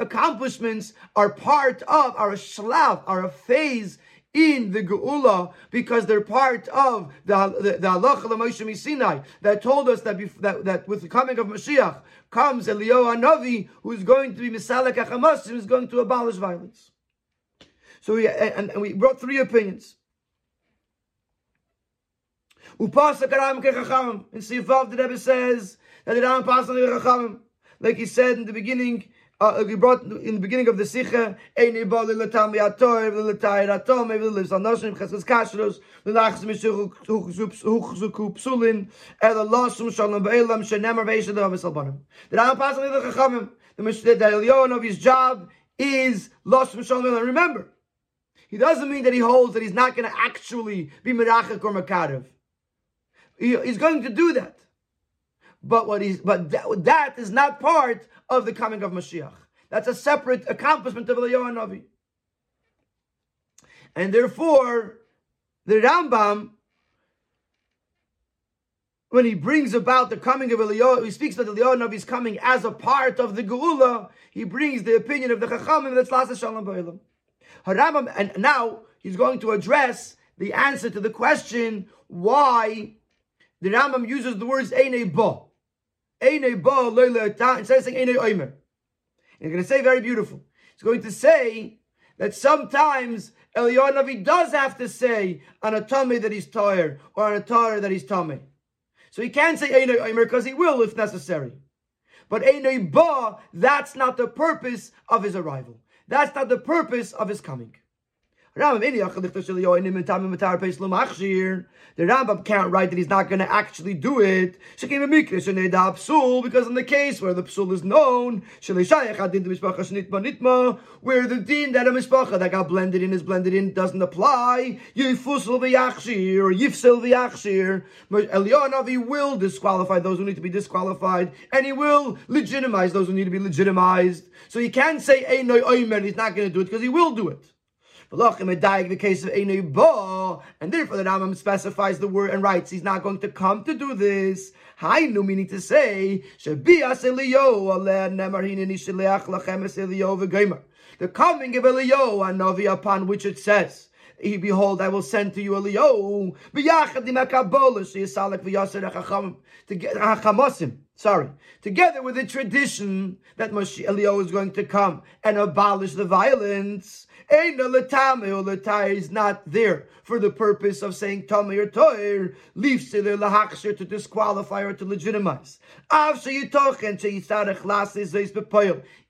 accomplishments are part of our shlav, our phase in the Geula, because they're part of the halacha l'Moshe Misinai that told us that with the coming of Mashiach comes Eliyahu Hanavi, who is going to be Misalek HaChamas, who is going to abolish violence. So we brought three opinions. Upasek Aram Kechachamim. In Sifav, the Rebbe says that the Aram Pasek Kechachamim, like he said in the beginning. We brought in the beginning of the Sikha, the Eliyahu Hanavi's job is Los Mishalom. Remember, He doesn't mean that he holds that he's not going to actually be merachik or makarev. He's going to do that. But that is not part of the coming of Mashiach. That's a separate accomplishment of Eliyahu Hanavi. And therefore, the Rambam, when he brings about the coming of Eliyahu, he speaks that Eliyahu Hanavi's coming as a part of the Geula. He brings the opinion of the Chachamim that's Lasa Shalom Ba'olam. Rambam, and now he's going to address the answer to the question why the Rambam uses the words Einei Ba. Einei Ba Leila Ta, instead of saying Einei Omer. He's going to say very beautiful. He's going to say that sometimes Eliyahu Hanavi does have to say on a tummy that he's tired or on a tire that he's tummy. So he can't say Einei Omer because he will if necessary. But Einei Ba, that's not the purpose of his arrival. That's not the purpose of his coming. The Rambam can't write that he's not going to actually do it, because in the case where the psul is known, where the din that a mishpacha that got blended in is blended in doesn't apply, Eliyahu Hanavi will disqualify those who need to be disqualified, and he will legitimize those who need to be legitimized. So he can't say Einei Omer, he's not going to do it, because he will do it. The case of Einei Ba, and therefore the Rambam specifies the word and writes he's not going to come to do this. Hainu, meaning to say, the coming of Eliyahu Hanavi, upon which it says, behold, I will send to you Eliyahu together with the tradition that Eliyahu is going to come and abolish the violence. Is not there for the purpose of saying Tamei or Toir, leaves to disqualify or to legitimize.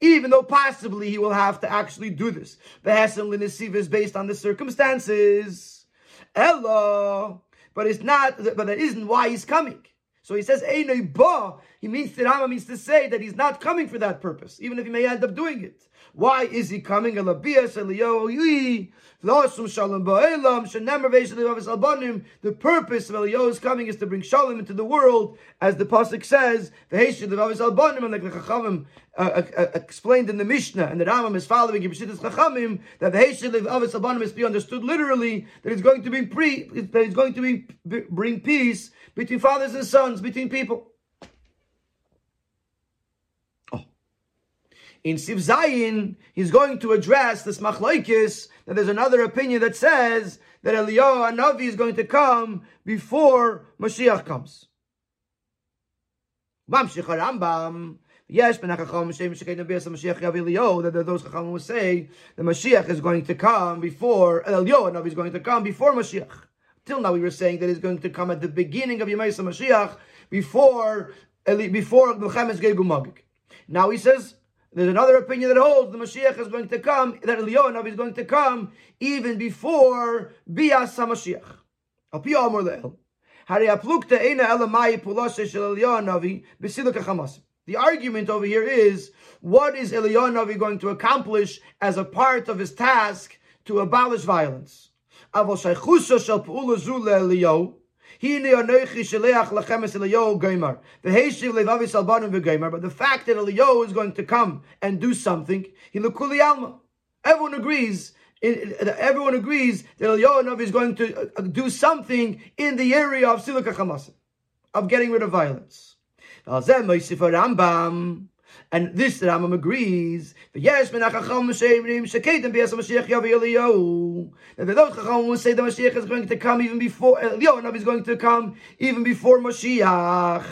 Even though possibly he will have to actually do this, the Hesem L'Nesiva is based on the circumstances. But it's not. But that isn't why he's coming. So he says Einei Ba. He means the Rambam means to say that he's not coming for that purpose, even if he may end up doing it. Why is he coming? The purpose of Eliyahu's coming is to bring shalom into the world, as the pasuk says. Like the Chachamim explained in the Mishnah, and the Rambam is following Chachamim, that the Heishid of Albanim is to be understood literally that it's going to be bring peace between fathers and sons, between people. In Sif Zayin, he's going to address this machlokes, that there's another opinion that says that Eliyahu Hanavi is going to come before Mashiach comes. Mamshich HaRambam, yes, ben HaChacham Shem Shekei Nabi Asa Mashiach Yav Eliyahu, that those Chachamim will say the Mashiach is going to come before, Eliyahu Hanavi is going to come before Mashiach. Till now we were saying that he's going to come at the beginning of Yemei Asa Mashiach, before Melchemes Gog Umagog. Now he says, there's another opinion that holds the Mashiach is going to come, that Eliyahu Hanavi is going to come even before Bias HaMashiach. Al Pi Amor Le'el. The argument over here is, what is Eliyahu Hanavi going to accomplish as a part of his task to abolish violence? But the fact that Eliyahu is going to come and do something, everyone agrees that Eliyahu Hanavi is going to do something in the area of Siluk HaChamasim, of getting rid of violence. And this the Rambam agrees. That those Chachamim will say the Mashiach is going to come even before Eliyahu Hanavi is going to come even before Mashiach.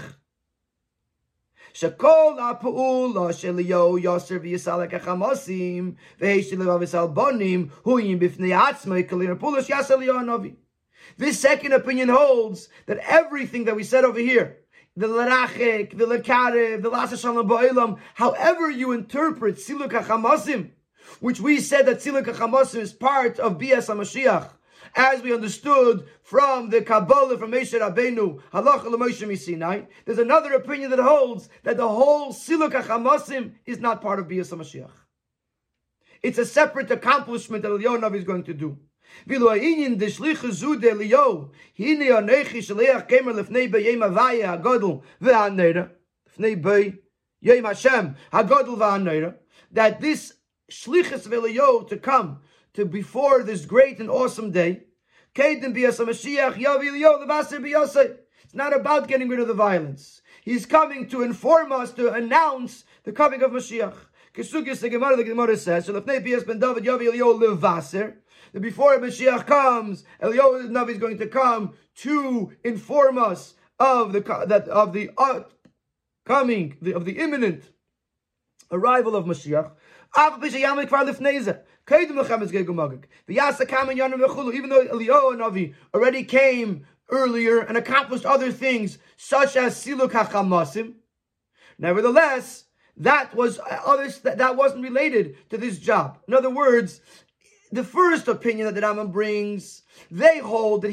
This second opinion holds that everything that we said over here, the Larachik, the Lekarev, the Lasa Shalom Ba'olam, however you interpret Siluk HaChamasim, which we said that Siluk HaChamasim is part of Bias HaMashiach, as we understood from the Kabbalah from Moshe Rabbeinu, Halacha L'Moshe Misinai. There's another opinion that holds that the whole Siluk HaChamasim is not part of Bias HaMashiach. It's a separate accomplishment that Elionov is going to do. That this shlichus v'Eliyov to come to before this great and awesome day, it's not about getting rid of the violence. He's coming to inform us, to announce the coming of Mashiach. The Gemara says, before Mashiach comes, Eliyov Navi is going to come to inform us of the imminent arrival of Mashiach. Even though Eliyov Navi already came earlier and accomplished other things, such as Siluk HaChamasim, nevertheless, that wasn't related to this job. In other words, the first opinion that the Rambam brings, they hold that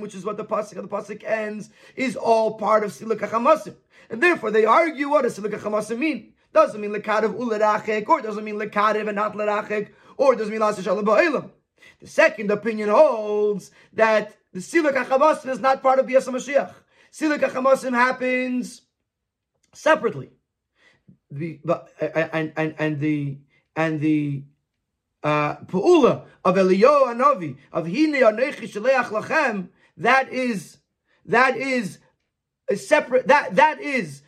which is what the pasuk ends, is all part of Siluk HaChamasim, and therefore they argue, what does Siluk HaChamasim mean? Doesn't mean lekarev ulerachek, or doesn't mean lekarev and not lerachek, or doesn't mean la'aseh shalom ba'olam. The second opinion holds that the Siluk HaChamasim is not part of Bias HaMashiach. Siluk HaChamasim happens separately. The Pa'ula of Eliyov Hanavi, of Hine Anochi Shaleach Lachem, that is a separate, that is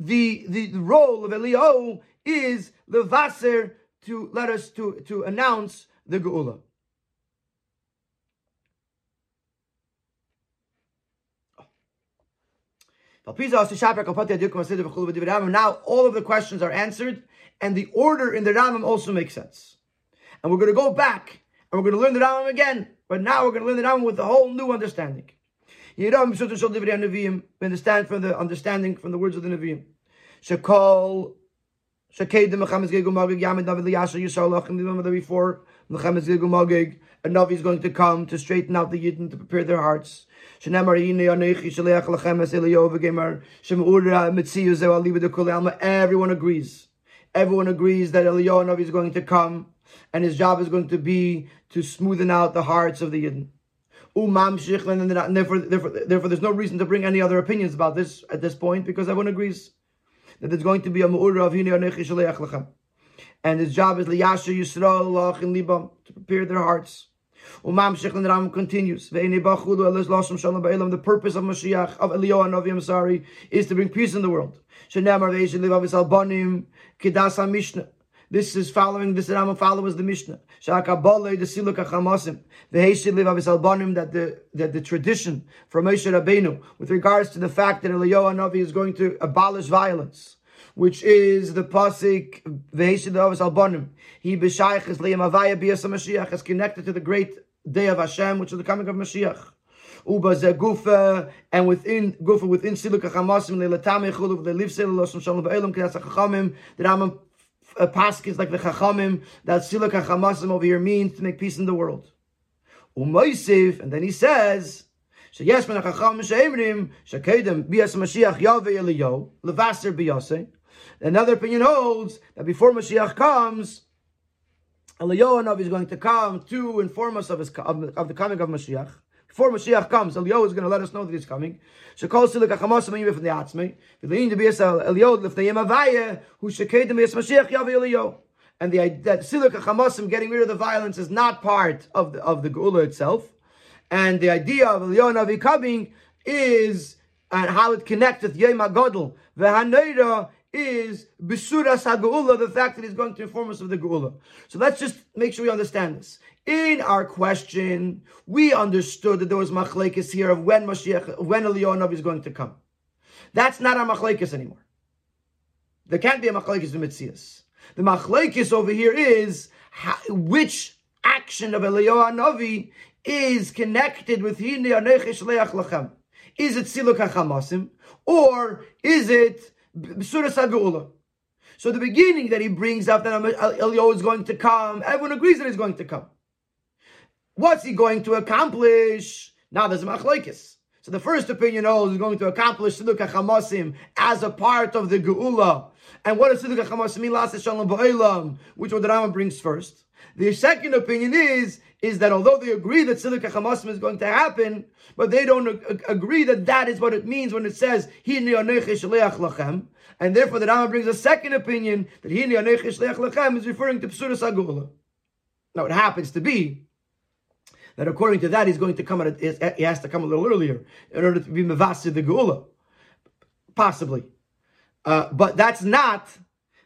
the role of Eliyov, is Levaser, to let us to announce the Geula. Now all of the questions are answered, and the order in the Rambam also makes sense. And we're going to go back, and we're going to learn the Rambam again, but now we're going to learn the Rambam with a whole new understanding. We understand from the understanding from the words of the Nevi'im. Shekol before a Navi is going to come to straighten out the Yidden, to prepare their hearts. Everyone agrees that Eliyov Navi is going to come, and his job is going to be to smoothen out the hearts of the Yidden. And therefore there's no reason to bring any other opinions about this at this point, because everyone agrees that there's going to be a Me'ura of Hine Anochi Shaleach Lachem. And his job is Liyasher Yisrael Lach in Libam, to prepare their hearts. Umam Shech, and the Rambam continues, the purpose of Mashiach, of Eliyov Hanavi, is to bring peace in the world. This is following, this Rambam follows the Mishnah. That the tradition from Moshe Rabbeinu with regards to the fact that Eliyov Hanavi is going to abolish violence, which is the pasuk V'heishid levavis al banim, he b'shayches le'yamavaya b'yas Mashiach, is connected to the great day of Hashem, which is the coming of Mashiach. Ubazeh gufa, and within Siluk HaChamasim le'latamei chuluv le'livsei le'loshim shalom ba'elam k'das ha'chachamim. The Rambam paskins like the Chachamim that Siluk HaChamasim over here means to make peace in the world. Umoisif, and then he says, yes, that another opinion holds that before Mashiach comes, Eliyov Hanavi is going to come to inform us of the coming of Mashiach. Before Mashiach comes, Eliyov is going to let us know that he's coming. And that Siluk HaChamasim, getting rid of the violence, is not part of the Geula itself. And the idea of Eliyov Hanavi coming is, and how it connects with Yom HaGadol v'Hanoira, is B'suras HaGeula, the fact that he's going to inform us of the Geula. So let's just make sure we understand this. In our question, we understood that there was machlekes here of when Eliyov Hanavi is going to come. That's not our machlekes anymore. There can't be a machlekes in Mitzias. The machlekes over here is which action of Eliyov Hanavi is connected with Hine Anochi Shaleach Lachem. Is it Siluk HaChamasim, or is it B'suras HaGeula? So the beginning that he brings up, that Eliyov is going to come, everyone agrees that he's going to come. What's he going to accomplish? Now there's a machlokes. So the first opinion holds is going to accomplish Tziduk HaChamosim as a part of the Geula. And what does Tziduk HaChamosim mean? L'aseh Shalom Ba'olam, which what the Rambam brings first. The second opinion is that although they agree that Tziduk HaChamosim is going to happen, but they don't agree that that is what it means when it says Hinei Anochi Shaleach Lachem. And therefore the Rambam brings a second opinion that Hinei Anochi Shaleach Lachem is referring to Psuras HaGeula. Now it happens to be that according to that, he's going to come at it, he has to come a little earlier in order to be Mevasi the Geula, possibly. But that's not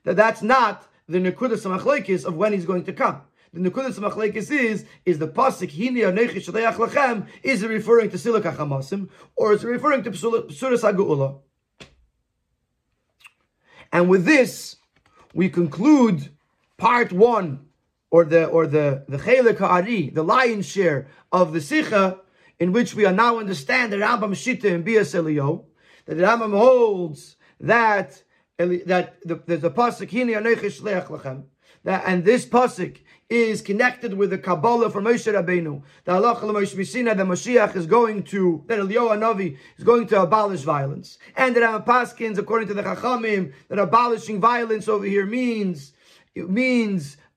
the Nekudas HaMachlekes of when he's going to come. The Nekudas HaMachlekes is the pasuk Hinei Anochi Shaleach Lachem, is it referring to Tziduk HaChamosim or is it referring to Psuras HaGeula? And with this, we conclude part one, or the Chelek Ha'ari, the lion's share of the Sikha, in which we are now understand the Rambam Shita in Bias Eliyahu, that the Rambam holds that there's a pasuk Hinei Anochi Shaleach Lachem, and this pasuk is connected with the Kabbalah from Moshe Rabbeinu, the Halacha L'Moshe Misina, the Mashiach is going to, that Eliyahu Hanavi is going to abolish violence, and the Rambam Paskins, according to the Chachamim, that abolishing violence over here means.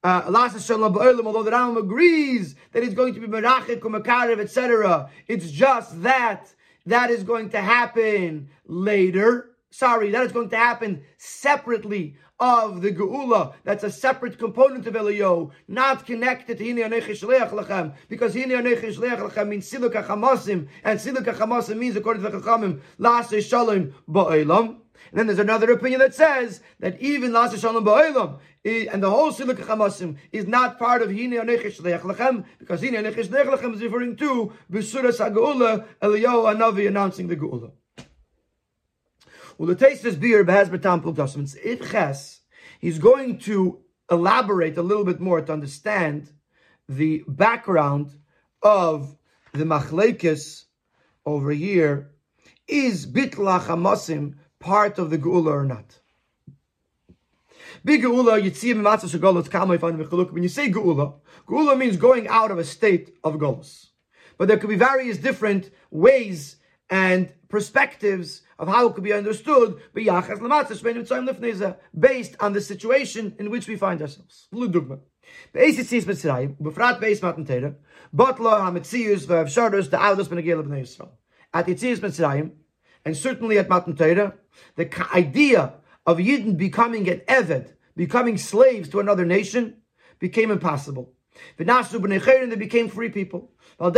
Although the Rambam agrees that it's going to be merachik umakarev, etc., it's just that is going to happen later. Sorry, that is going to happen separately of the Geula. That's a separate component of Eliyahu, not connected to Hinei Anochi Shaleach Lachem, because Hinei Anochi Shaleach Lachem means Tziduk HaChamosim, and Tziduk HaChamosim means, according to the Chachamim, L'aseh Shalom Ba'olam. And then there's another opinion that says that even L'aseh Shalom Ba'olam and the whole Tziduk HaChamosim is not part of Hinei Anochi Shaleach Lachem, because Hinei Anochi Shaleach Lachem is referring to B'suras HaGeula, Eliyahu Hanavi announcing the Geula. Well, the taste is beer, but has B'tam Pluk Tosfos. If Ches, he's going to elaborate a little bit more to understand the background of the Machlekes over here. Is Bitla HaChamosim part of the Geula or not? Big Geula, Yitziyah Mimatzos HaGolus Kama Yifanu Mechaluk. When you say Geula, Geula means going out of a state of Golus. But there could be various different ways and perspectives of how it could be understood based on the situation in which we find ourselves. At Yitzias Mitzrayim, and certainly at Matan Torah, the idea of Yidden becoming an Eved, becoming slaves to another nation, became impossible. They became free people. The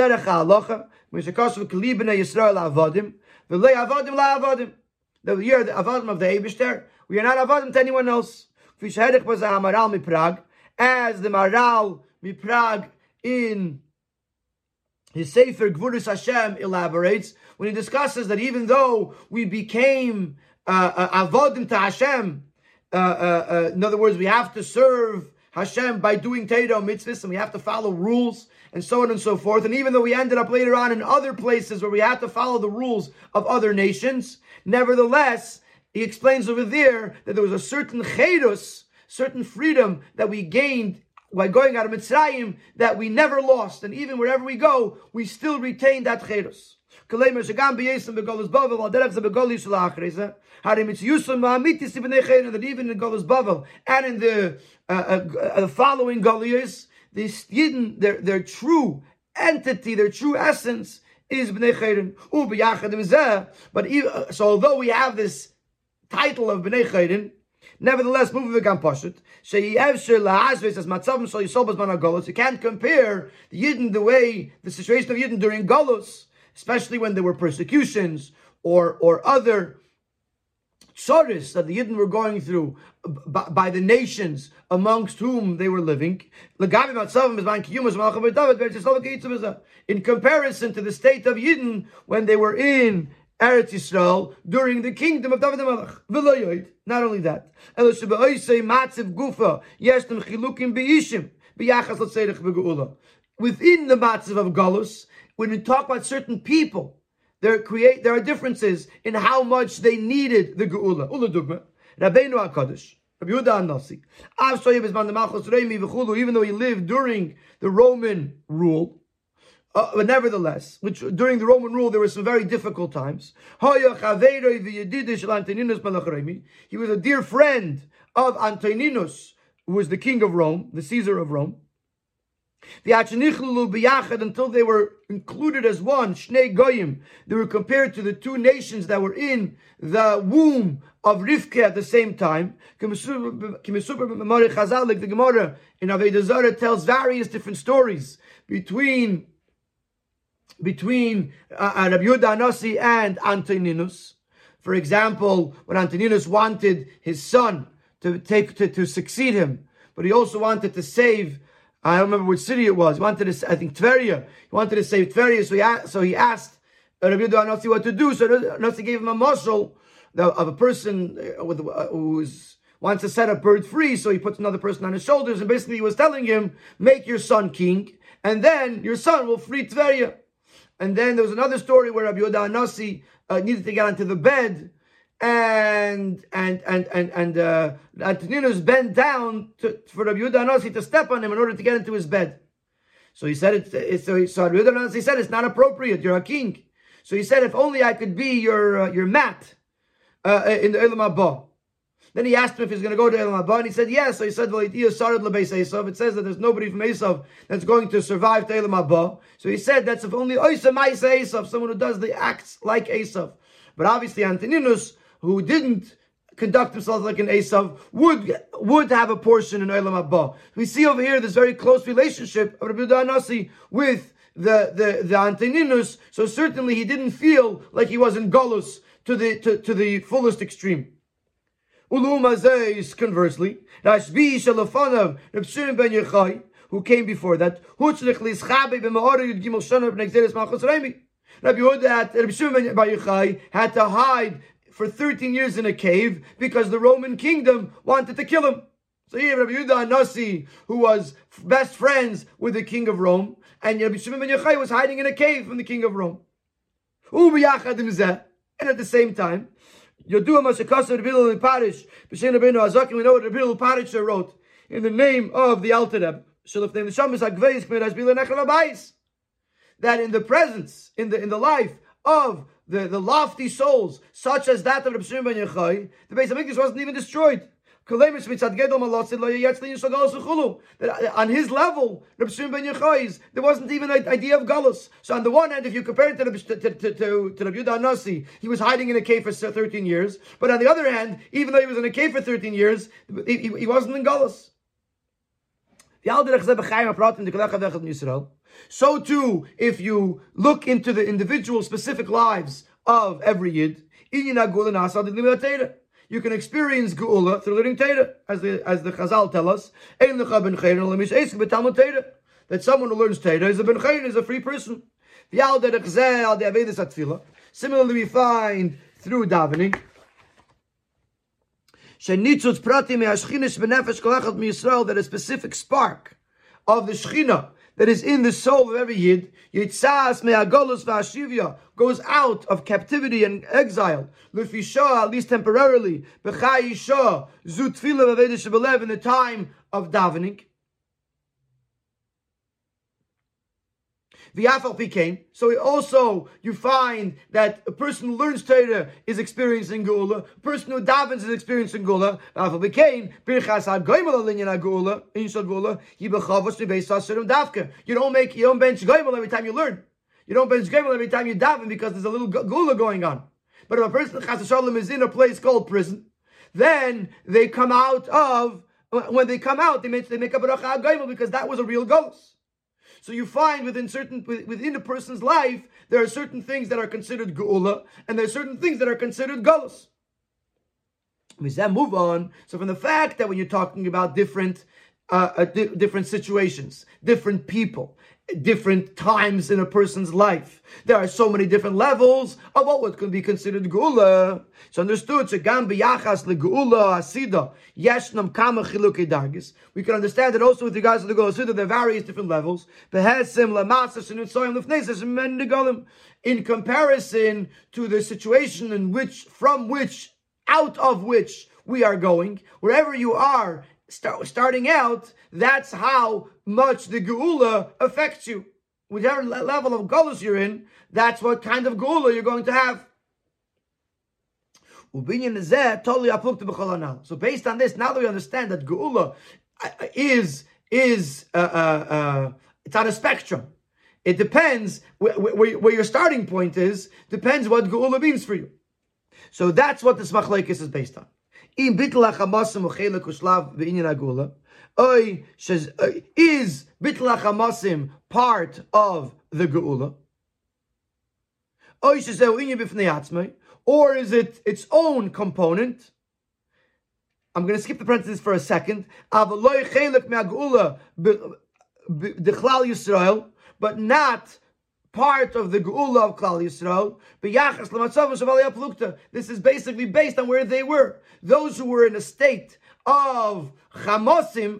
we are the avadim of the Eibishter. We are not avadim to anyone else. As the Maral Miprag in his Sefer Gvuras Hashem elaborates, when he discusses that even though we became avadim to Hashem, in other words, we have to serve Hashem by doing Torah mitzvahs, and we have to follow rules, and so on and so forth. And even though we ended up later on in other places where we had to follow the rules of other nations, nevertheless, he explains over there that there was a certain chedus, certain freedom that we gained by going out of Mitzrayim that we never lost. And even wherever we go, we still retain that chedus. That even in Golus Bavel and in the following Golias, this Yidden, their true entity, their true essence is Bnei Chayrin. But even, so although we have this title of Bnei Chayrin, nevertheless, you can't compare the Yidden the way, the situation of Yidden during Golus, especially when there were persecutions or other tzoros that the Yidden were going through by the nations amongst whom they were living. In comparison to the state of Yidden when they were in Eretz Yisrael during the kingdom of David HaMelech. Not only that, within the matzav of Galus, when we talk about certain people, there are differences in how much they needed the Geula. Uludugma, Rabbeinu HaKadosh, Rabbi Yehuda HaNasi, even though he lived during the Roman rule, But nevertheless, which during the Roman rule, there were some very difficult times. He was a dear friend of Antoninus, who was the king of Rome, the Caesar of Rome. Until they were included as one, Shnei Goyim, they were compared to the two nations that were in the womb of Rivka at the same time. Like the Gemara in Avodah Zarah tells various different stories between Rabbi Yehuda Hanasi and Antoninus. For example, when Antoninus wanted his son to succeed him, but he also wanted to save, I don't remember which city it was. He wanted to, I think, Tveria. He wanted to save Tveria, so he asked Rabbi Yehuda Hanasi what to do. So Hanasi gave him a mashal of a person who wants to set a bird free, so he puts another person on his shoulders, and basically he was telling him, make your son king, and then your son will free Tveria. And then there was another story where Rabbi Yehuda Hanasi needed to get onto the bed, and Antoninus bent down for Rabbi Yehuda Hanasi to step on him in order to get into his bed. So he said, so Rabbi Yehuda Hanasi said, it's not appropriate, you're a king. So he said, if only I could be your mat in the Olam Haba. Then he asked him if he's going to go to Olam Haba, and he said yes. So he said, well, it says that there's nobody from Esav that's going to survive to Olam Haba. So he said, that's if only someone who does the acts like Esav. But obviously Antoninus, who didn't conduct themselves like an Esav, would have a portion in Olam Haba. We see over here this very close relationship of Rabbi Yehuda Hanasi with the Antoninus. So certainly he didn't feel like he was in Golus to the fullest extreme. Conversely, Rashbi Shalafanov, Reb Shimon ben Yochai, who came before that, Reb Shimon ben Yochai had to hide for 13 years in a cave because the Roman kingdom wanted to kill him. So here Rabbi Yehuda Hanasi, who was best friends with the king of Rome, and Rabbi Shimon ben Yochai was hiding in a cave from the king of Rome. And at the same time, we know what Rabbi Hillel Parasha wrote in the name of the Alter Rebbe, that in the presence, in the life of the lofty souls, such as that of Reb Shimon ben Yochai, the Beis HaMikdash wasn't even destroyed. That on his level, Reb Shimon ben Yochai's, there wasn't even an idea of Galus. So on the one hand, if you compare it to Rabbi Yehuda Hanasi, he was hiding in a cave for 13 years. But on the other hand, even though he was in a cave for 13 years, he wasn't in Galus. So too, if you look into the individual specific lives of every Yid, you can experience Geula through learning Torah, as the Chazal tell us, that someone who learns Torah is a ben chayrin, is a free person. Similarly, we find through davening, that a specific spark of the Shechina that is in the soul of every Yid, Yitzas me'agolus v'ashivya, goes out of captivity and exile, lefisha, at least temporarily, b'chai isha, zu tefila v'aveda shebelev, in the time of davening. V'afal pikein, so also you find that a person who learns Torah is experiencing Geula, a person who davens is experiencing Geula, v'afal pikein, birchas ha'goyimel alinyan ha'geula, inshad Geula, yibachavos mibeis ha'surim davka. You don't bench goyimel every time you learn. You don't bench goyimel every time you daven because there's a little Geula going on. But if a person, chas v'shalom, is in a place called prison, then they come out of, when they come out, they make a bracha ha'goyimel because that was a real Golus. So you find within a person's life, there are certain things that are considered geula, and there are certain things that are considered galus. We then move on. So from the fact that when you're talking about different situations, different people, different times in a person's life, there are so many different levels of what could be considered geula. It's understood. We can understand that also with regards to the geula asida, there are various different levels. In comparison to the situation out of which we are going, wherever you are, starting out, that's how much the Geula affects you. whichever level of galus you're in, that's what kind of gula you're going to have. So based on this, now that we understand that geula is it's on a spectrum. It depends where your starting point is. Depends what geula means for you. So that's what this machlokes is based on. Is bitla hamasim part of the geula? Or is it its own component? I'm going to skip the parenthesis for a second. But not part of the geula of Klal Yisrael. This is basically based on where they were. Those who were in a state of chamosim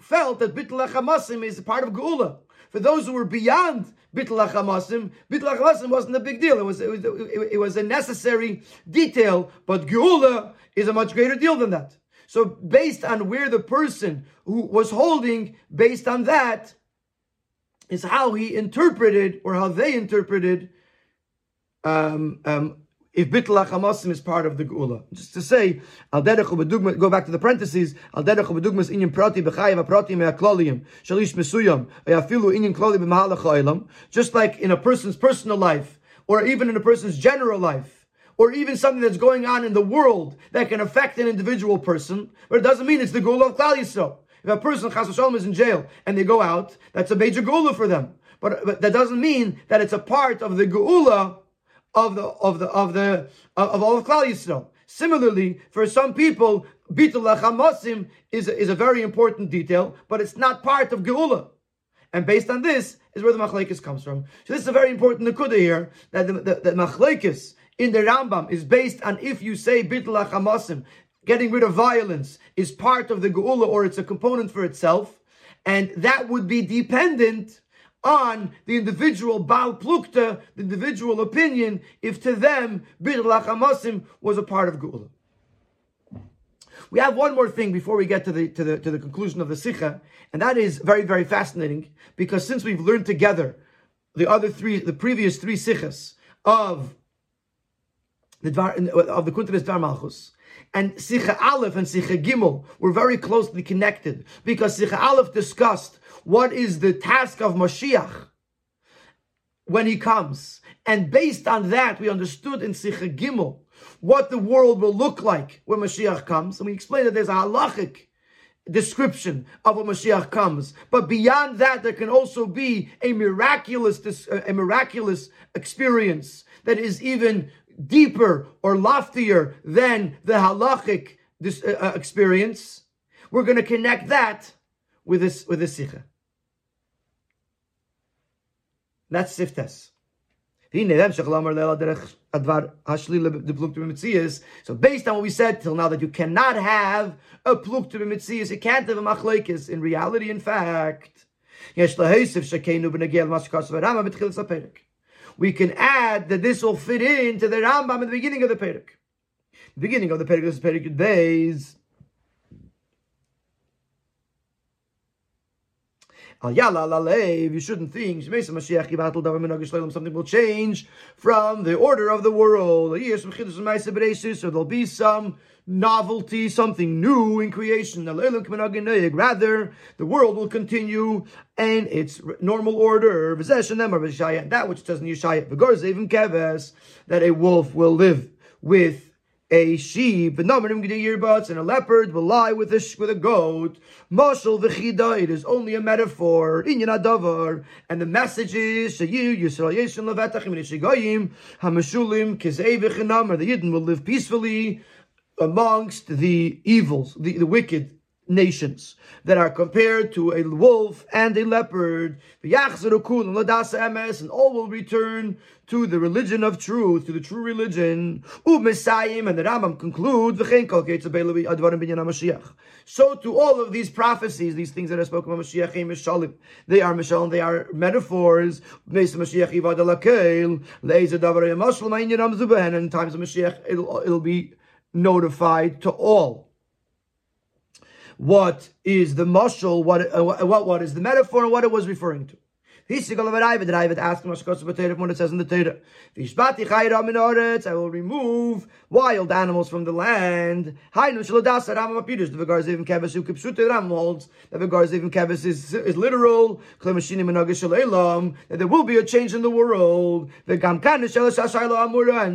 felt that bitla chamosim is part of geula. For those who were beyond bitla hamasim wasn't a big deal. It was a necessary detail, but geula is a much greater deal than that. So based on where the person who was holding, based on that, is how he interpreted or how they interpreted if bitla hamasim is part of the geula. Just to say, go back to the parentheses. Just like in a person's personal life, or even in a person's general life, or even something that's going on in the world that can affect an individual person, but it doesn't mean it's the geula of Klal Yisrael. If a person, Chas v'Shalom, is in jail and they go out, that's a major geula for them. But that doesn't mean that it's a part of the geula of all of Klal Yisrael. Similarly, for some people, bittul hamasim is a very important detail, but it's not part of geula. And based on this is where the machlokes comes from. So this is a very important nekuda here, that the machlokes in the Rambam is based on if you say bittul hamasim, getting rid of violence, is part of the geula or it's a component for itself, and that would be dependent on the individual Baal Plukta, the individual opinion, if to them, Bitla Hamasim was a part of Geula. We have one more thing before we get to the conclusion of the Sikha, and that is very, very fascinating, because since we've learned together the previous three Sikhas of the Kuntres Dvar Malchus, and Sikha Aleph and Sikha Gimel were very closely connected, because Sikha Aleph discussed what is the task of Mashiach when he comes. And based on that, we understood in Sikha Gimel what the world will look like when Mashiach comes. And we explained that there's a halachic description of when Mashiach comes. But beyond that, there can also be a miraculous experience that is even deeper or loftier than the halachic experience. We're going to connect that with this sikha. That's siftes. So based on what we said till now, that you cannot have a plukta b'mitzias, you can't have a machlokes in reality. In fact, we can add that this will fit into the Rambam at the beginning of the perek. The beginning of the perek is perek Yud Beis. You shouldn't think something will change from the order of the world. So there'll be some novelty, something new in creation. Rather, the world will continue in its normal order. That which doesn't Yeshayat, that a wolf will live with a sheep, and a leopard will lie with a goat. It is only a metaphor. And the message is that the Yidden will live peacefully amongst the evils, the wicked nations that are compared to a wolf and a leopard. And all will return to the religion of truth, to the true religion. And the Rambam concludes, so to all of these prophecies, these things that are spoken about Mashiach, they are Mishal, they are metaphors. In times of Mashiach, it'll be notified to all. What is the mashal? What is the metaphor? And what it was referring to? Ask him when it says in the Torah, I will remove wild animals from the land. Holds that the Garzavim Keves is literal. That there will be a change in the world. And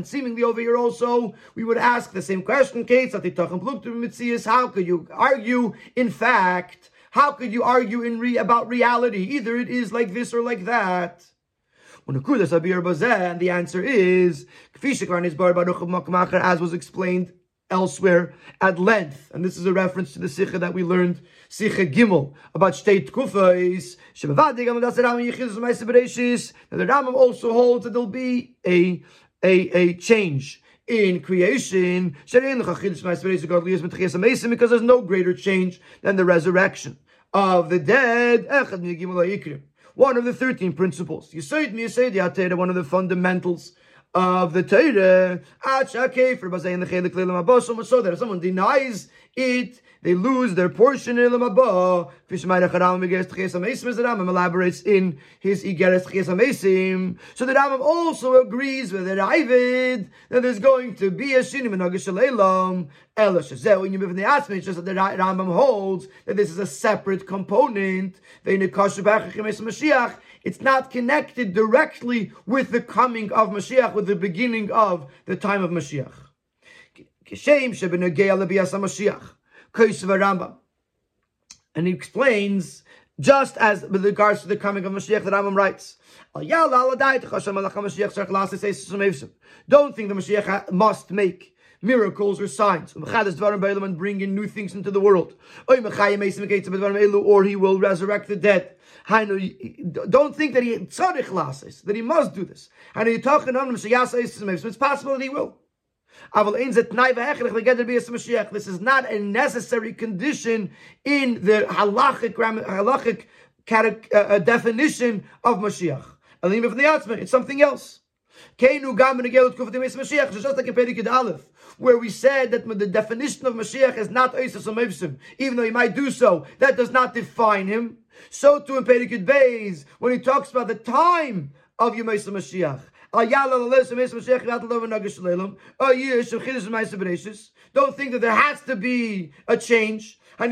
seemingly over here also, we would ask the same question, Kate. How could you argue in fact? How could you argue about reality? Either it is like this or like that. And the answer is, as was explained elsewhere at length, and this is a reference to the Sikha that we learned, Sikha Gimel, about Shtei Tkufas. Now the Rambam also holds that there will be a change in creation, because there's no greater change than the resurrection of the dead. One of the 13 principles, one of the fundamentals of the Torah, so that if someone denies it, they lose their portion. Rambam elaborates in his Igeres Chias HaMeisim. So the Rambam also agrees with the Ravid that there's going to be a Shinim and Hagesh Leilam. It's just that the Rambam holds that this is a separate component. It's not connected directly with the coming of Mashiach, with the beginning of the time of Mashiach. And he explains, just as with regards to the coming of Mashiach, the Rambam writes, don't think the Mashiach must make miracles or signs, and bring in new things into the world, or he will resurrect the dead. Don't think that he must do this. It's possible that he will. This is not a necessary condition in the halachic definition of Mashiach. It's something else. Just like in Perikid Aleph, where we said that the definition of Mashiach is not Oisas HaMeivsim, even though he might do so, that does not define him. So too in Perikid Beis, when he talks about the time of Yemais HaMashiach, don't think that there has to be a change. There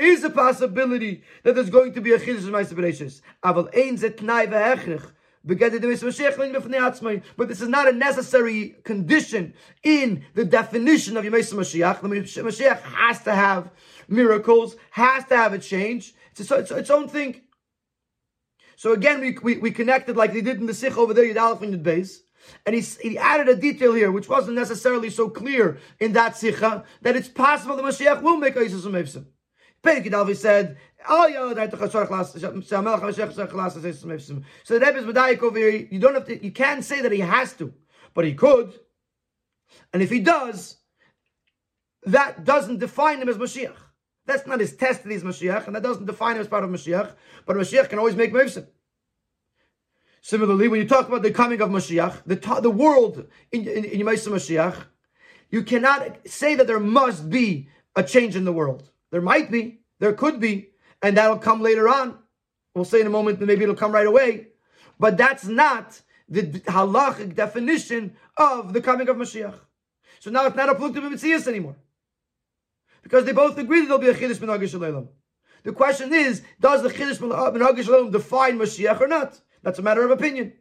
is a possibility that there's going to be a Chiddush HaMeisim. But this is not a necessary condition in the definition of Yemais HaMashiach. The Mashiach has to have miracles, has to have a change. It's its own thing. So again, we connected like they did in the Sikh over there, Yud Aleph and Yud Beis. And he added a detail here, which wasn't necessarily so clear in that Sikha, that it's possible the Mashiach will make Oisas HaMeivsim. Perikid Aleph said, so the Rebbe is medayek over here. You don't have to. You can't say that he has to, but he could. And if he does, that doesn't define him as Mashiach. That's not his test that he's Mashiach, and that doesn't define him as part of Mashiach. But Mashiach can always make meivsim. Similarly, when you talk about the coming of Mashiach, the world in Yemais HaMashiach, you cannot say that there must be a change in the world. There might be. There could be. And that'll come later on. We'll say in a moment that maybe it'll come right away. But that's not the halachic definition of the coming of Mashiach. So now it's not a plukta b'mitzias anymore. Because they both agree that there'll be a Chiddush min Hagesh Leilam. The question is, does the Chiddush min Hagesh Leilam define Mashiach or not? That's a matter of opinion.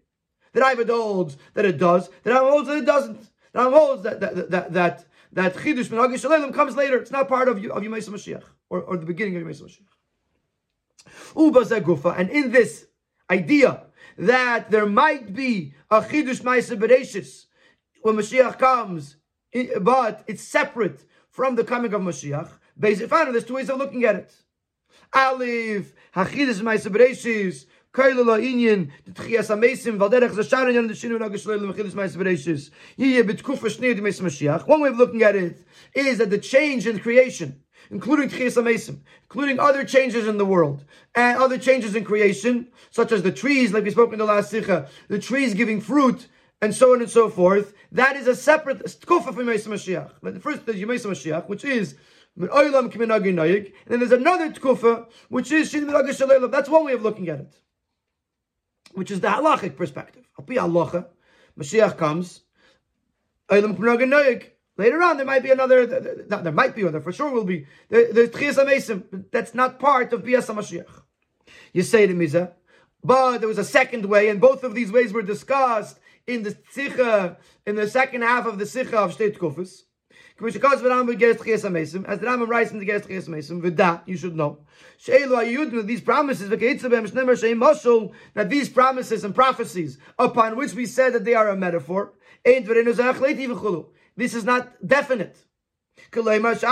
The Ravid holds that it does. The Ravid holds that it doesn't. The Ravid holds that Chiddush min Hagesh Leilam comes later. It's not part of Yemais HaMashiach or the beginning of Yemais HaMashiach. And in this idea that there might be a Chidush Ma'aseh Bereishis when Mashiach comes, but it's separate from the coming of Mashiach, there's two ways of looking at it. Aleph, HaChidush Ma'aseh Bereishis, one way of looking at it is that the change in creation, including Tchias HaMeisim, including other changes in the world, and other changes in creation, such as the trees, like we spoke in the last Sikha, the trees giving fruit, and so on and so forth, that is a separate Tkufa from Yemais HaMashiach. Like the first is Yemais HaMashiach, which is And then there's another tkufa, which is Shin Minagin Shel. That's one way of looking at it, which is the halachic perspective. Alpi halacha, Mashiach comes. Later on, there might be another. Not there might be, or there for sure will be. There's Tchias HaMeisim. That's not part of Bias HaMashiach. You say to Miza, but there was a second way, and both of these ways were discussed in the Tzicha, in the second half of the Tzicha of Shtei Tkufos. As the Rambam writes in the Geras Tchias HaMeisim, V'da, you should know, these promises, that these promises and prophecies, upon which we said that they are a metaphor, this is not definite. That even though the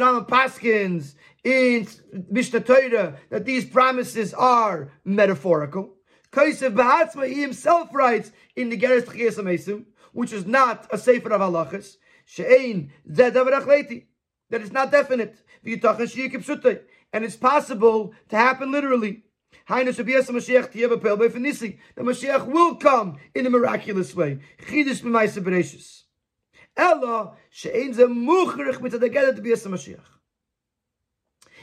Rambam paskins in Mishnah Torah that these promises are metaphorical, Kaisev Ba'atzma, he himself writes in the Geras Tchias HaMeisim, which is not a Sefer of Halachas, She'ein Zeh Davar Achleti, that it's not definite. And it's possible to happen literally. The Mashiach will come in a miraculous way. Chidush b'maaseh bereishis. Ella she'ein zeh muchrich mitzadegedet b'yas HaMashiach.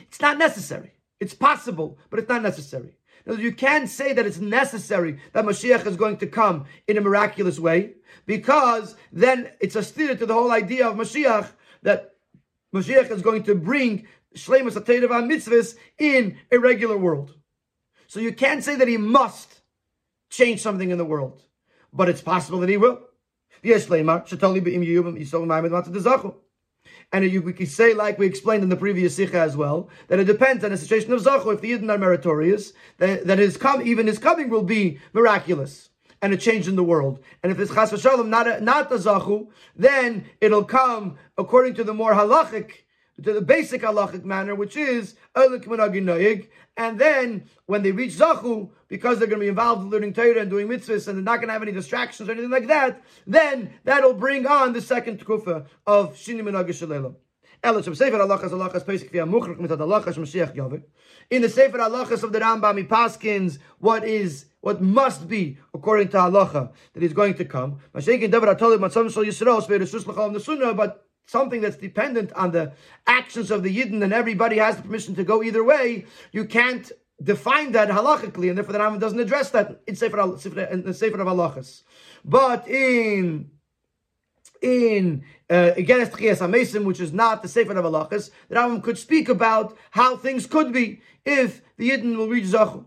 It's not necessary. It's possible, but it's not necessary. Now, you can't say that it's necessary that Mashiach is going to come in a miraculous way, because then it's a steer to the whole idea of Mashiach, that Mashiach is going to bring Shleimus HaTorah VaMitzvos in a regular world. So you can't say that he must change something in the world, but it's possible that he will. And we can say, like we explained in the previous Sikha as well, that it depends on the situation of Zachu. If the Yidden are meritorious, his coming will be miraculous and a change in the world. And if it's Chas V'Shalom, not a Zachu, then it'll come according to the more halachic, to the basic halachic manner, which is Eilu K'Minagin Noeg. And then when they reach Zachu, because they're going to be involved in learning Torah and doing mitzvahs, and they're not going to have any distractions or anything like that, then that'll bring on the second tkufa of Shinui Minagin Shel Eilam. In the Sefer Halachas of the Rambam, he paskins what must be according to halacha that is going to come. But something that's dependent on the actions of the Yidden, and everybody has the permission to go either way, you can't define that halachically, and therefore the Rambam doesn't address that in the Sefer of Halachas. But in Geras Tchias HaMeisim, which is not the Sefer of Halachas, the Rambam could speak about how things could be if the Yidden will reach Zachu,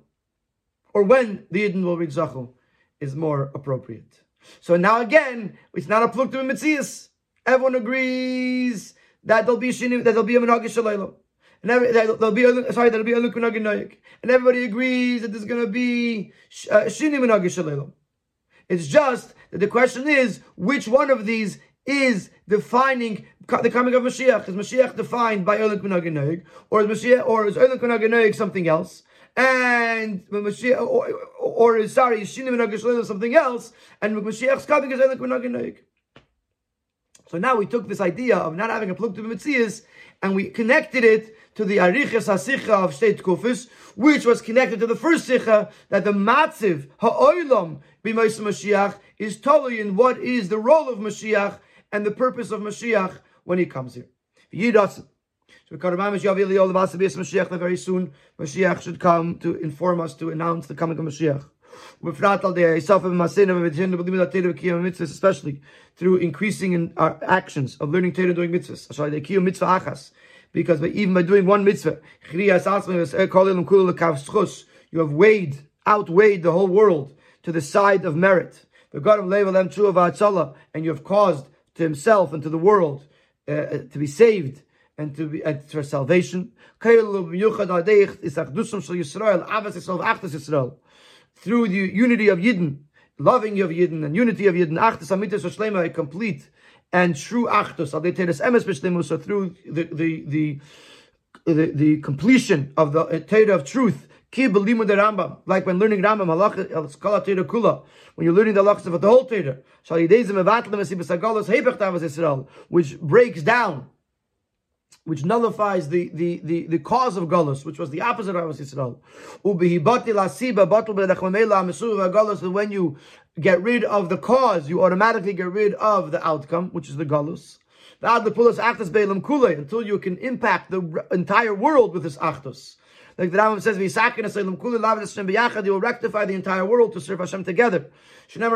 or when the Yidden will reach Zachu is more appropriate. So now again, it's not a pluk to mitzias. Everyone agrees that there'll be a Minagin Shel Eilam, and there'll be Eilu K'Minagin Noeg, and everybody agrees that there's going to be Shinui Minagin Shel Eilam. It's just that the question is, which one of these is defining the coming of Mashiach? Is Mashiach defined by Eilu K'Minagin Noeg, or is Eilu K'Minagin Noeg something else? And Mashiach, is Shinui Minagin Shel Eilam something else? And Mashiach's coming is Eilu K'Minagin Noeg. So now we took this idea of not having a pluk to b'mitzias, and we connected it to the Arichas HaSicha of Shtei Tkufos, which was connected to the first Sicha, that the Matziv Ha'olam b'ma'aseh Mashiach is totally in what is the role of Mashiach and the purpose of Mashiach when he comes here. Very soon Mashiach should come to inform us, to announce the coming of Mashiach. Especially through increasing in our actions of learning Torah and doing mitzvahs. Because even by doing one mitzvah, you have outweighed the whole world to the side of merit. And you have caused to himself and to the world to be saved and for salvation. Through the unity of Yidden, loving of Yidden, and unity of Yidden, Achtus Amitis Shlema, a complete and true Achtus, so through the completion of the Torah of truth, Ki B'limud Rambam, like when learning Rambam, when you're learning the halachas of the whole Torah, which breaks down which nullifies the cause of Golus, which was the opposite of Avos Yisrael. When you get rid of the cause, you automatically get rid of the outcome, which is the Golus. Until you can impact the entire world with this Achdus. Like the Rambam says, you will rectify the entire world to serve Hashem together. And then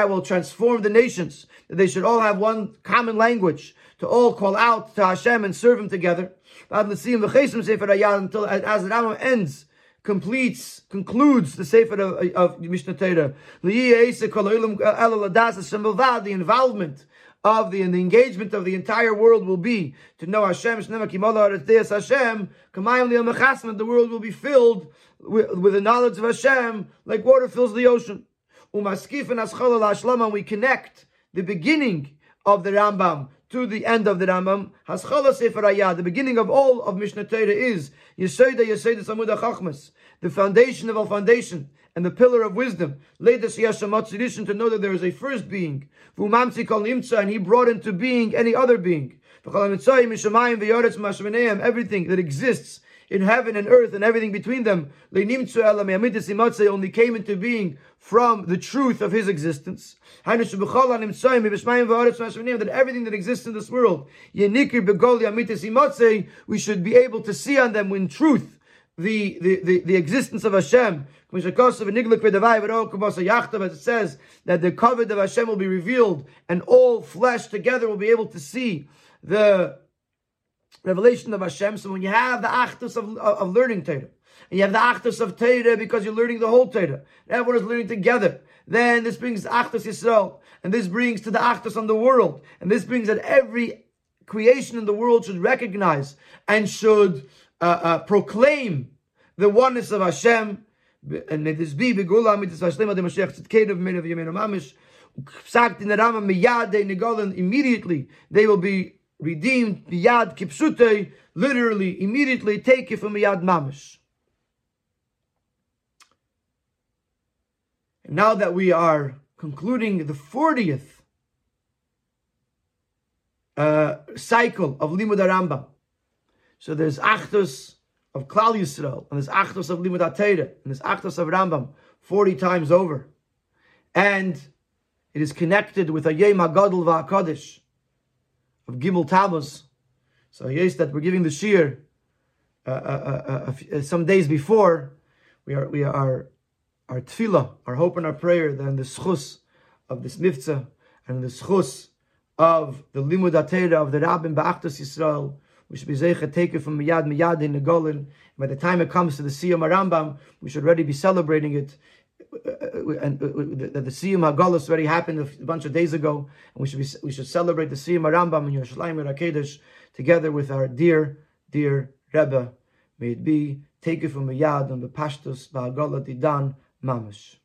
I will transform the nations, that they should all have one common language, to all call out to Hashem and serve Him together. Until, as the Rambam ends, concludes the Sefer of Mishnah Torah, the involvement of the engagement of the entire world will be to know Hashem. The world will be filled with the knowledge of Hashem, like water fills the ocean. We connect the beginning of the Rambam to the end of the Rambam. The beginning of all of Mishnah Torah is the foundation of all foundation, and the pillar of wisdom, to know that there is a first being, and He brought into being any other being. Everything that exists in heaven and earth and everything between them only came into being from the truth of His existence. That everything that exists in this world, we should be able to see on them in truth the existence of Hashem. As it says that the covet of Hashem will be revealed, and all flesh together will be able to see the revelation of Hashem. So when you have the achdus of learning Torah, and you have the achdus of Torah because you're learning the whole Torah, everyone is learning together, then this brings achdus Yisrael, and this brings to the achdus on the world, and this brings that every creation in the world should recognize and should proclaim the oneness of Hashem. And may this be Begula Mitzvah Shlema de Mashiach Tzidkeinu V'Meinu V'Yemenu Mamish. Psak Din Rambam Miyad Dei Nigalan. Immediately they will be redeemed. Miyad Kipsutei. Literally, immediately. Take it from Miyad Mamish. And now that we are concluding the 40th cycle of Limud HaRambam, so there's Achdus of Klal Yisrael, and there's Achdus of Limud HaTorah, and there's Achdus of Rambam 40 times over. And it is connected with Hayom HaGadol VaHaKadosh of Gimel Tammuz. So yes, that we're giving the shiur some days before, our tefillah, our hope and our prayer, then the schus of this mitzvah, and the schus of the Limud HaTorah of the Rabbim Ba'Achdus Yisrael, we should be zeicha take it from miyad in the Golin. By the time it comes to the Siyum HaRambam, we should already be celebrating it. And the Siyum HaGolus already happened a bunch of days ago, and we should celebrate the Siyum HaRambam in Yerushalayim HaKadosh together with our dear Rebbe. May it be take it from miyad on the Pashtus Ba'Agolat Idan Mamash.